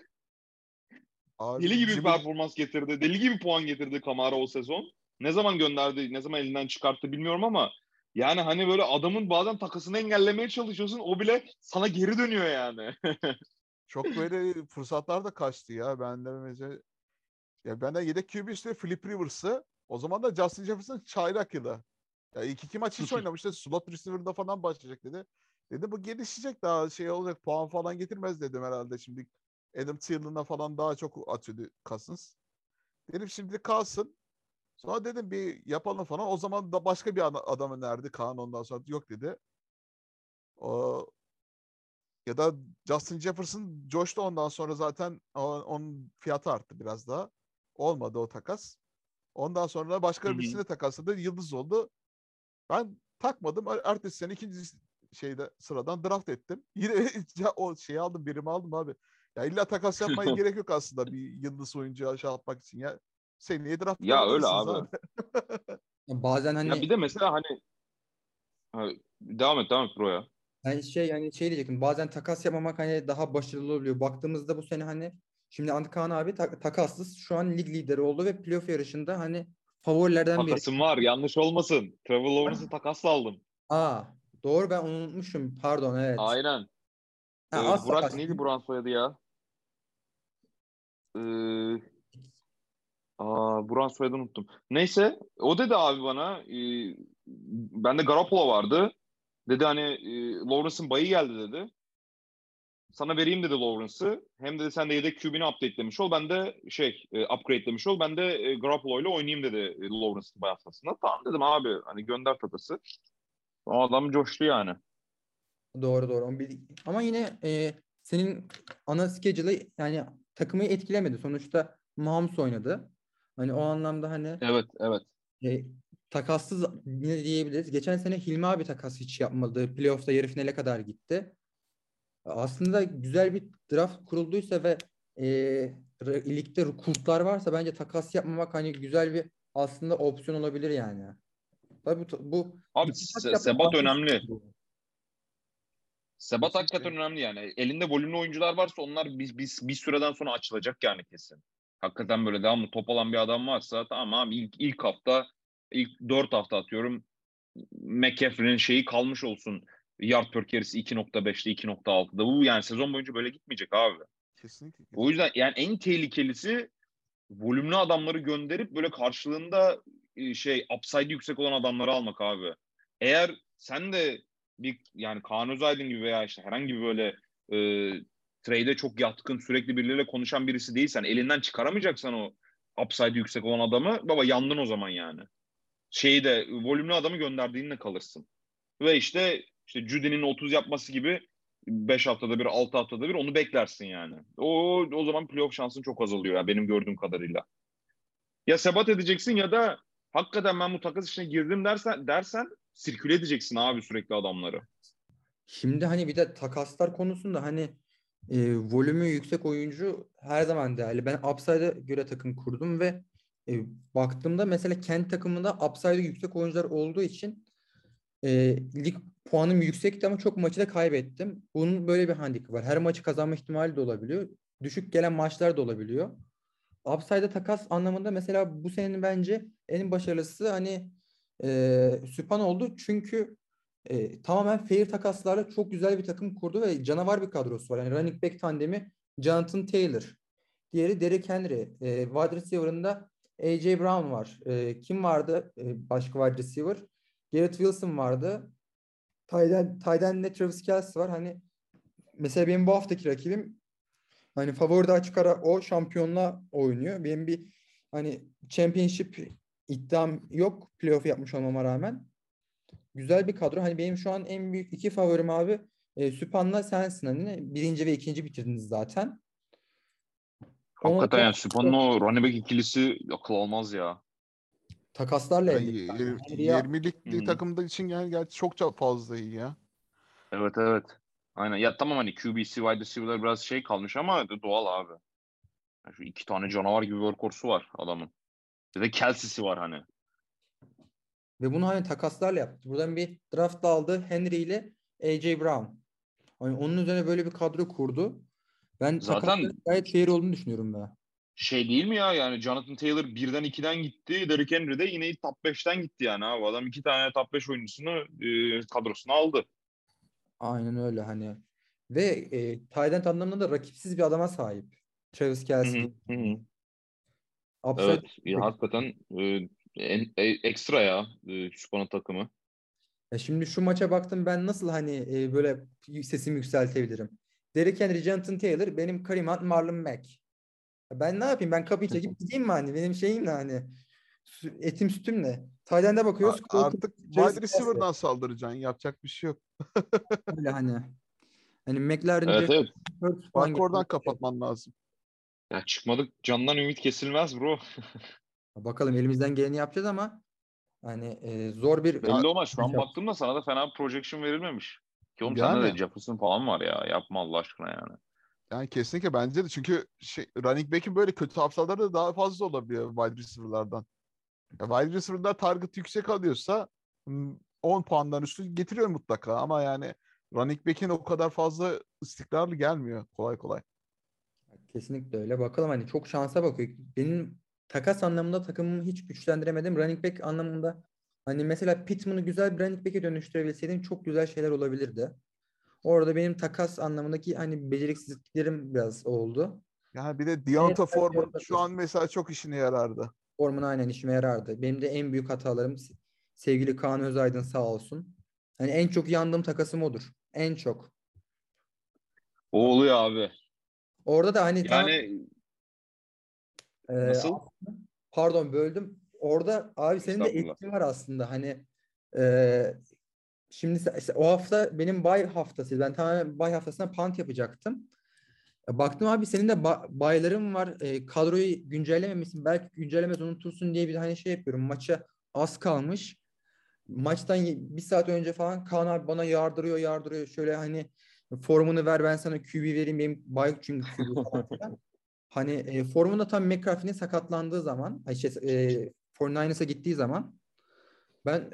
Abi, deli gibi bir performans getirdi. Deli gibi puan getirdi Kamara o sezon. Ne zaman gönderdi, ne zaman elinden çıkarttı bilmiyorum ama yani hani böyle adamın bazen takasını engellemeye çalışıyorsun. O bile sana geri dönüyor yani. Çok böyle fırsatlar da kaçtı ya. Ben de mesela ya benden yedek QB'si Philip Rivers'ı, o zaman da Justin Jefferson çaylak yılı. Ya ilk iki maç hiç oynamıştı. Slot receiver'da falan başlayacak dedi. Dedi bu gelişecek, daha şey olacak, puan falan getirmez dedim herhalde. Şimdi Adam Thielen'a falan daha çok atıyordu Cousins. Dedim şimdi kalsın. Sonra dedim bir yapalım falan. O zaman da başka bir adam önerdi Kaan, ondan sonra yok dedi. O, ya da Justin Jefferson coştu, ondan sonra zaten onun fiyatı arttı biraz daha. Olmadı o takas. Ondan sonra başka birisine takasladı. Yıldız oldu. Ben takmadım. Ertesi sene ikinci şeyde sıradan draft ettim. Yine o şeyi aldım, birimi aldım abi. Ya illa takas yapmaya gerek yok aslında bir yıldız oyuncuyu aşağı atmak için ya. Seneye draft ya öyle abi. Bazen hani ya bir de mesela hani devam et bro ya. Yani şey diyecektim. Bazen takas yapmamak hani daha başarılı oluyor. Baktığımızda bu sene hani şimdi Ant Kaan abi takassız şu an lig lideri oldu ve playoff yarışında hani favorilerden biri. Takasım var, yanlış olmasın. Trevor Lawrence'ı takasla aldım. Aa, doğru, ben unutmuşum. Pardon, evet. Aynen. Burak neydi Burak'ın soyadı ya? Burak'ın soyadını unuttum. Neyse, o dedi abi bana. Bende Garoppolo vardı. Dedi hani Lawrence'ın bayı geldi dedi. Sana vereyim dedi Lawrence'ı. Hem dedi sen de yedek QB'ni updatelemiş ol. Ben de upgradelemiş ol. Ben de Garoppolo'yla oynayayım dedi Lawrence'ın bay haftasında. Tamam dedim abi, hani gönder tatası. O adam coştu yani. Doğru. Ama yine senin ana schedule'ı yani takımı etkilemedi. Sonuçta Mahomes oynadı. Hani o anlamda hani evet. Takassız ne diyebiliriz? Geçen sene Hilmi abi takas hiç yapmadı. Playoff'ta yarı finale kadar gitti. Aslında güzel bir draft kurulduysa ve ligde kurtlar varsa bence takas yapmamak hani güzel bir aslında opsiyon olabilir yani. Tabii bu abi sebat önemli. Sebat hakikaten önemli yani. Elinde volümlü oyuncular varsa onlar bir süreden sonra açılacak yani kesin. Hakikaten böyle devamlı top alan bir adam varsa tamam abi ilk hafta, ilk 4 hafta atıyorum McCaffrey'nin şeyi kalmış olsun. Yard per carry'si 2.5'te 2.6'da. Bu yani sezon boyunca böyle gitmeyecek abi. Kesinlikle. O yüzden yani en tehlikelisi volümlü adamları gönderip böyle karşılığında upside yüksek olan adamları almak abi. Eğer sen de bir yani Kaan Özaydın gibi veya işte herhangi bir böyle trade'e çok yatkın, sürekli birileriyle konuşan birisi değilsen, elinden çıkaramayacaksan o upside yüksek olan adamı, baba yandın o zaman yani. Volümlü adamı gönderdiğinle kalırsın. Ve işte Judy'nin 30 yapması gibi 5 haftada bir, 6 haftada bir onu beklersin yani. O zaman playoff şansın çok azalıyor ya benim gördüğüm kadarıyla. Ya sebat edeceksin ya da hakikaten ben bu takas işine girdim dersen sirküle edeceksin abi sürekli adamları. Şimdi hani bir de takaslar konusunda hani volümü yüksek oyuncu her zaman değerli. Ben upside'a göre takım kurdum ve baktığımda mesela kendi takımında upside'ı yüksek oyuncular olduğu için lig puanım yüksekti ama çok maçı da kaybettim. Bunun böyle bir handikapı var. Her maçı kazanma ihtimali de olabiliyor. Düşük gelen maçlar da olabiliyor. Upside'a takas anlamında mesela bu senenin bence en başarılısı hani Süpan oldu. Çünkü tamamen fair takaslarla çok güzel bir takım kurdu ve canavar bir kadrosu var. Yani running back tandemi Jonathan Taylor. Diğeri Derrick Henry. Wide receiver'ında AJ Brown var. Kim vardı başka wide receiver? Garrett Wilson vardı. Tyden'de Travis Kelce var. Hani mesela benim bu haftaki rakibim hani favoride açık ara o, şampiyonla oynuyor. Benim bir hani championship iddiam yok. Playoff yapmış olmama rağmen. Güzel bir kadro. Hani benim şu an en büyük iki favorim abi Süpan'la sensin. Hani birinci ve ikinci bitirdiniz zaten. Hakikaten yani Süpan'ın o running back ikilisi akıl almaz ya. Takaslarla elde. 20'lik takımda için gerçi çok fazla iyi ya. Evet. Aynen. Ya tamam hani QBC, wide receiver'lar biraz kalmış ama doğal abi. Yani şu iki tane canavar gibi workhorse'u var adamın. Bir de Kelsey'si var hani. Ve bunu hani takaslarla yaptı. Buradan bir draft aldı Henry ile AJ Brown. Hani onun üzerine böyle bir kadro kurdu. Ben zaten gayet fair olduğunu düşünüyorum ben. şey değil mi ya, yani Jonathan Taylor 1'den 2'den gitti. Derrick Henry de yine top 5'ten gitti yani abi. Adam 2 tane top 5 oyuncusunu kadrosuna aldı. Aynen öyle hani. Ve tight end anlamında da rakipsiz bir adama sahip. Travis Kelce. Evet. Ya, hakikaten ekstra ya Süpan'ın takımı. Ya şimdi şu maça baktım ben, nasıl hani böyle sesimi yükseltebilirim. Derrick Henry, Jonathan Taylor, benim Kareem Hunt, Marlon Mack. Ben ne yapayım? Ben kapıyı çekip gideyim mi hani? Benim şeyim ne hani? Etim sütüm ne? Tayland'a bakıyoruz. Artık wide receiver'dan saldıracaksın. Yapacak bir şey yok. Öyle hani. Hani McLaren... Evet. Bak oradan kapatman lazım. Ya çıkmadık. Candan ümit kesilmez bro. Bakalım elimizden geleni yapacağız ama hani zor bir... Belli olmaz. Şu an baktım da sana da fena bir projection verilmemiş. Ki oğlum yani... sende de Jefferson falan var ya. Yapma Allah aşkına yani. Yani kesinlikle bence de, çünkü running back'in böyle kötü haftaları da daha fazla olabiliyor wide receiver'lardan. Wide receiver'lar target yüksek alıyorsa 10 puandan üstü getiriyor mutlaka, ama yani running back'in o kadar fazla istikrarlı gelmiyor kolay kolay. Kesinlikle öyle. Bakalım hani çok şansa bakıyor. Benim takas anlamında takımımı hiç güçlendiremedim. Running back anlamında hani mesela Pittman'ı güzel bir running back'e dönüştürebilseydim çok güzel şeyler olabilirdi. Orada benim takas anlamındaki hani beceriksizliklerim biraz oldu. Yani bir de Deonta Foreman şu an mesela çok işine yarardı. Foreman aynen işime yarardı. Benim de en büyük hatalarım, sevgili Kaan Özaydın sağ olsun. Hani en çok yandığım takasım odur. En çok. O oluyor abi. Orada da hani yani nasıl? Pardon böldüm. Orada abi senin de etkin var aslında. Hani şimdi o hafta benim bay haftasıydı. Ben tamamen bay haftasına punt yapacaktım. Baktım abi senin de bayların var. Kadroyu güncellememişsin. Belki güncellemez unutursun diye bir hani şey yapıyorum. Maça az kalmış. Maçtan bir saat önce falan Kaan abi bana yardırıyor. Şöyle hani formunu ver, ben sana QB vereyim. Benim bay çünkü QB falan. Hani formunda tam McCaffrey'nin sakatlandığı zaman, 49ers'a gittiği zaman ben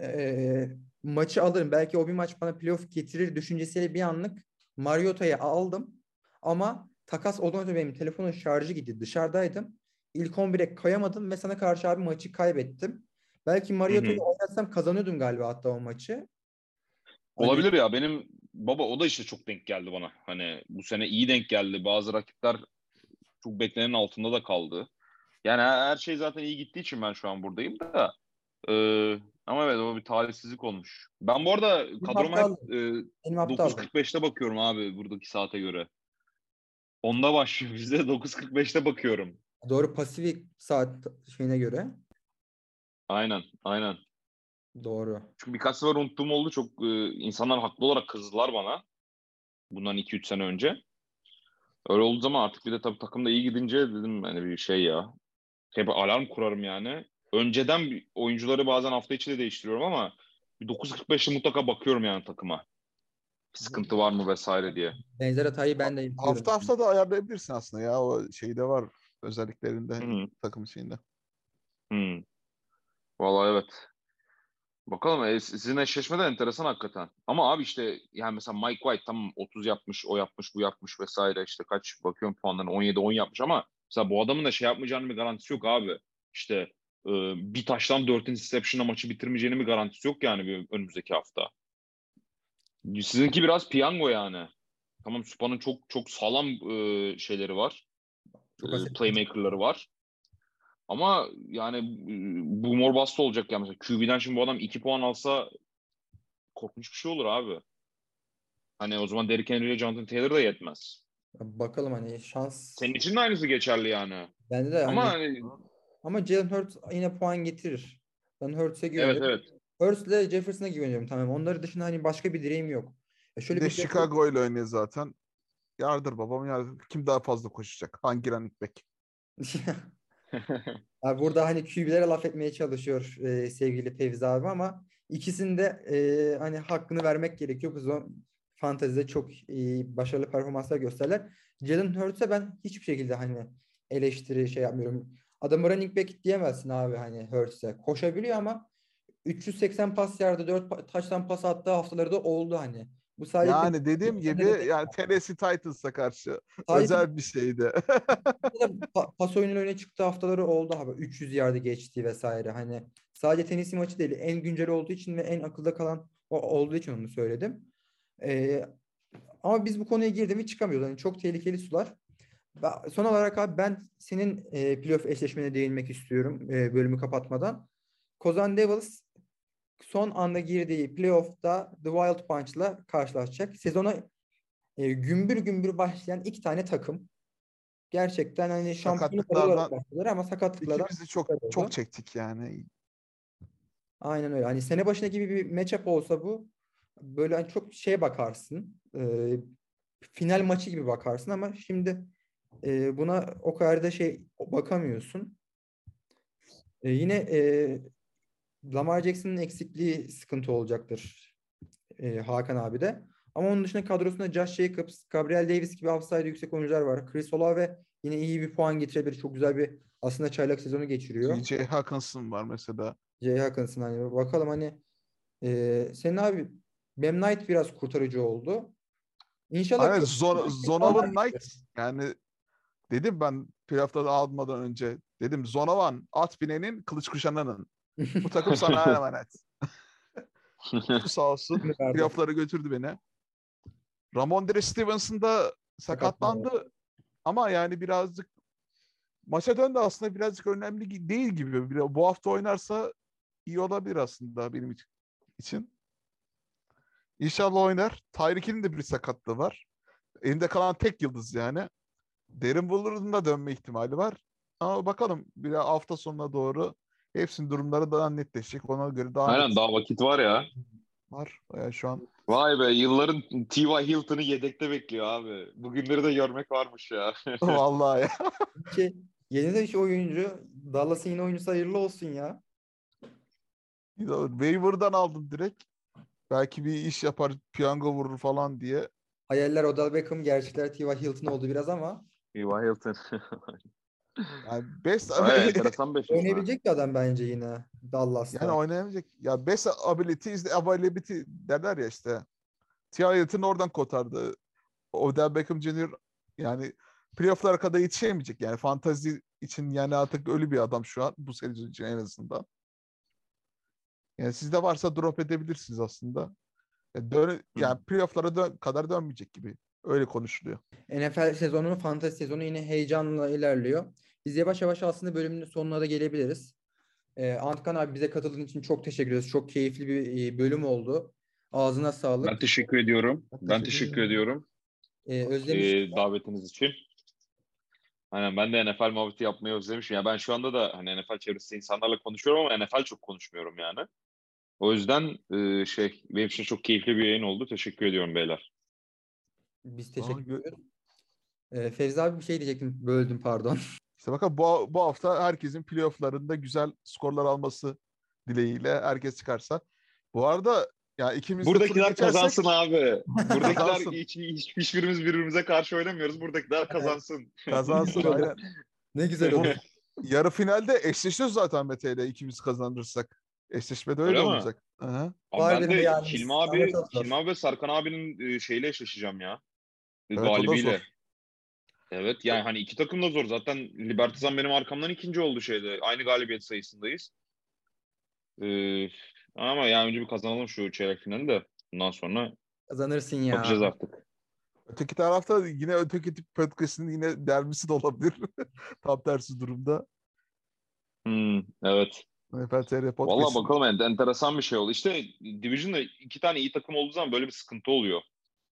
maçı alırım. Belki o bir maç bana playoff getirir düşüncesiyle bir anlık Mariota'yı aldım. Ama takas oldan önce benim telefonun şarjı gitti. Dışarıdaydım. İlk 11'e kayamadım ve sana karşı abi maçı kaybettim. Belki Mariota'yı oynatsam kazanıyordum galiba hatta o maçı. Olabilir hani... ya benim baba o da işte çok denk geldi bana. Hani bu sene iyi denk geldi. Bazı rakipler çok beklenenin altında da kaldı. Yani her şey zaten iyi gittiği için ben şu an buradayım da... ama evet o bir talihsizlik olmuş. Ben bu arada kadroma 9.45'te bakıyorum abi buradaki saate göre. Onda başlıyor. Bizde 9.45'te bakıyorum. Doğru, Pasifik saat şeyine göre. Aynen. Doğru. Çünkü birkaç sefer unuttuğum oldu. Çok insanlar haklı olarak kızdılar bana. Bundan 2-3 sene önce. Öyle olduğu zaman artık bir de tabii takımda iyi gidince dedim hani bir şey ya. Hep alarm kurarım yani. Önceden oyuncuları bazen hafta içi de değiştiriyorum ama 9.45'i mutlaka bakıyorum yani takıma. Sıkıntı var mı vesaire diye. Benzer hatayı ben de yapıyorum. Hafta da ayarlayabilirsin aslında ya. O şey de var özelliklerinde, takım şeyinde. Vallahi evet. Bakalım sizin eşleşme de enteresan hakikaten. Ama abi işte yani mesela Mike White tamam 30 yapmış, o yapmış, bu yapmış vesaire, işte kaç bakıyorum puanlarına 17-10 yapmış ama mesela bu adamın da şey yapmayacağının bir garantisi yok abi. İşte bir taştan 4 interception'la maçı bitirmeyeceğinin bir garantisi yok yani bir önümüzdeki hafta. Sizinki biraz piyango yani. Tamam Süpan'ın çok sağlam şeyleri var. Playmaker'ları var. Ama yani bu mor bastı olacak yani. Mesela QB'den şimdi bu adam 2 puan alsa korkunç bir şey olur abi. Hani o zaman Derrick Henry ile Jonathan Taylor da yetmez. Bakalım hani şans... Senin için de aynısı geçerli yani. Bende de ama Ama Jalen Hurts yine puan getirir. Ben Hurts'e güveniyorum. Evet. Hurts'le Jefferson'a güveniyorum tamam. Onları dışında hani başka bir direğim yok. Şöyle bir Chicago ile oynuyor zaten. Yardır babam yardır. Kim daha fazla koşacak? Hangi running back? Yani burada hani QB'lere laf etmeye çalışıyor sevgili Feyyiz abi ama ikisinde hani hakkını vermek gerekiyor. Bu zaman fantezide çok başarılı performanslar gösterirler. Jalen Hurts'e ben hiçbir şekilde hani eleştiri şey yapmıyorum. Adam running back diyemezsin abi hani Hurts'e. Koşabiliyor ama 380 pas yerde 4 taştan pas attığı haftaları da oldu hani. Bu sayede yani dediğim gibi yani Tennessee Titans'a karşı özel bir şeydi. Pas oyunuyla öne çıktığı haftaları oldu abi. 300 yarda geçti vesaire. Hani sadece Tennessee maçı değil, en güncel olduğu için ve en akılda kalan olduğu için onu söyledim. Ama biz bu konuya girdi mi çıkamıyoruz. Yani çok tehlikeli sular. Son olarak abi ben senin playoff eşleşmene değinmek istiyorum bölümü kapatmadan. Kozan Devils son anda girdiği playoff'ta The Wild Punch'la karşılaşacak. Sezona gümbür gümbür başlayan iki tane takım. Gerçekten hani şampiyonluklardan başladılar ama sakatlıklardan ikimiz de çok çektik yani. Aynen öyle. Hani sene başına gibi bir matchup olsa bu böyle hani çok şeye bakarsın. Final maçı gibi bakarsın ama şimdi buna o kadar da bakamıyorsun. Yine Lamar Jackson'ın eksikliği sıkıntı olacaktır Hakan abi de. Ama onun dışında kadrosunda Josh Jacobs, Gabriel Davis gibi upside yüksek oyuncular var. Chris Olave yine iyi bir puan getirebilir. Çok güzel bir aslında çaylak sezonu geçiriyor. J. Haskins'ın var mesela. J. Haskins'ın hani bakalım hani senin abi Bam Knight biraz kurtarıcı oldu. İnşallah. Evet, Zonovan Knight yani dedim ben playoff'ta almadan önce dedim Zonovan at binenin kılıç kuşananın. Bu takım sana emanet. Sağ olsun. Playoff'lara götürdü beni. Ramondre Stevenson da sakatlandı. Ama yani birazcık maça döndü aslında birazcık önemli değil gibi. Bu hafta oynarsa iyi olabilir aslında benim için. İnşallah oynar. Tyreek'in de bir sakatlığı var. Elinde kalan tek yıldız yani. Derin Bulur'un da dönme ihtimali var. Ama bakalım bir hafta sonuna doğru hepsinin durumları daha netleşecek. Ona göre daha aynen net. Daha vakit var ya. Var bayağı şu an. Vay be, yılların T.Y. Hilton'u yedekte bekliyor abi. Bugünleri de görmek varmış ya. Vallahi ya. Yeni de bir oyuncu. Dallas'ın yine oyuncusu hayırlı olsun ya. Waiver'dan aldım direkt. Belki bir iş yapar, piyango vurur falan diye. Hayaller Odell Beckham, gerçekler T.Y. Hilton oldu biraz ama. T.Y. Hilton. Yani oynayabilecek bir adam bence yine Dallas'ta. Yani oynayabilecek. Ya best ability is the availability derler ya işte. T.Y. Hilton oradan kotardı. Odell Beckham Jr. yani playoff'lara kadar yetişemeyecek. Yani fantazi için yani artık ölü bir adam şu an. Bu seri için en azından. Yani sizde varsa drop edebilirsiniz aslında. Yani playoff'lara kadar dönmeyecek gibi. Öyle konuşuluyor. NFL sezonunun fantasy sezonu yine heyecanla ilerliyor. Biz yavaş yavaş aslında bölümün sonuna da gelebiliriz. Ant Kaan abi bize katıldığın için çok teşekkür ederiz. Çok keyifli bir bölüm oldu. Ağzına sağlık. Ben teşekkür ediyorum. Ben teşekkür ediyorum. Özlemişim. Davetiniz için. Aynen, ben de NFL muhabbeti yapmayı özlemişim. Yani ben şu anda da hani NFL çevresinde insanlarla konuşuyorum ama NFL çok konuşmuyorum yani. O yüzden benim için çok keyifli bir yayın oldu. Teşekkür ediyorum beyler. Biz teşekkür ederiz. Fevzi abi bir şey diyecektim. Böldüm pardon. İşte bakın bu hafta herkesin playofflarında güzel skorlar alması dileğiyle herkes çıkarsa. Bu arada ya ikimiz buradakiler kazansın abi. Buradakiler hiçbirimiz birbirimize karşı oynamıyoruz. Buradakiler kazansın. Kazansın aynen. Ne güzel olur. Yarı finalde eşleşiyoruz zaten Mete ile ikimiz kazanırsak. Eşleşmede öyle olacak. Aha. Ben de Hilmi abi ve Sarkan abinin şeyle eşleşeceğim ya. Evet, galibiyle. Evet yani hani iki takım da zor. Zaten Libertizan benim arkamdan ikinci oldu şeyde. Aynı galibiyet sayısındayız. Ama yani önce bir kazanalım şu çeyrek finali de. Bundan sonra kazanırsın ya. Bakacağız artık. Öteki tarafta yine öteki tip podcast'in yine derbisi de olabilir. Tam tersi durumda. Evet. NFL TR podcast. Valla bakalım yani enteresan bir şey oldu. İşte Division'da iki tane iyi takım olduğu zaman böyle bir sıkıntı oluyor.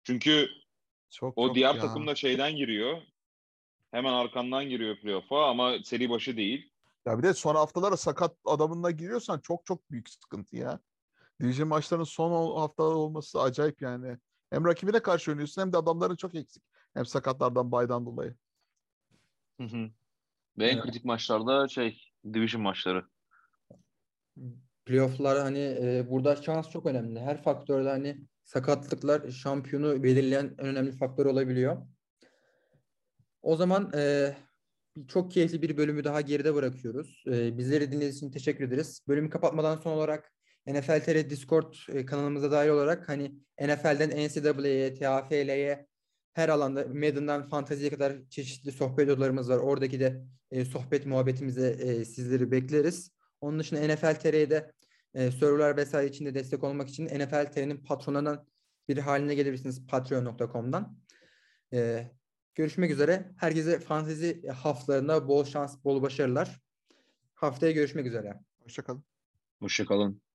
Çünkü çok diğer takım da şeyden giriyor. Hemen arkandan giriyor playoff'a ama seri başı değil. Ya bir de son haftalara sakat adamınla giriyorsan çok büyük sıkıntı ya. Division maçlarının son haftalar olması acayip yani. Hem rakibine karşı oynuyorsun hem de adamların çok eksik. Hem sakatlardan baydan dolayı. Hı. Ve en kritik maçlarda Division maçları. Playoff'lar hani burada şans çok önemli. Her faktörde hani sakatlıklar şampiyonu belirleyen en önemli faktör olabiliyor. O zaman çok keyifli bir bölümü daha geride bırakıyoruz. Bizleri dinlediğiniz için teşekkür ederiz. Bölümü kapatmadan son olarak NFL TR Discord kanalımıza dahil olarak hani NFL'den NCAA'ye, TFL'ye, her alanda Madden'dan fanteziye kadar çeşitli sohbet odalarımız var. Oradaki de sohbet muhabbetimize sizleri bekleriz. Onun dışında NFL TR'ye de serverlar vesaire için de destek olmak için NFL TR'nin patronundan bir haline gelebilirsiniz patreon.com'dan. Görüşmek üzere. Herkese fantezi haftalarında bol şans, bol başarılar. Haftaya görüşmek üzere. Hoşçakalın. Hoşçakalın.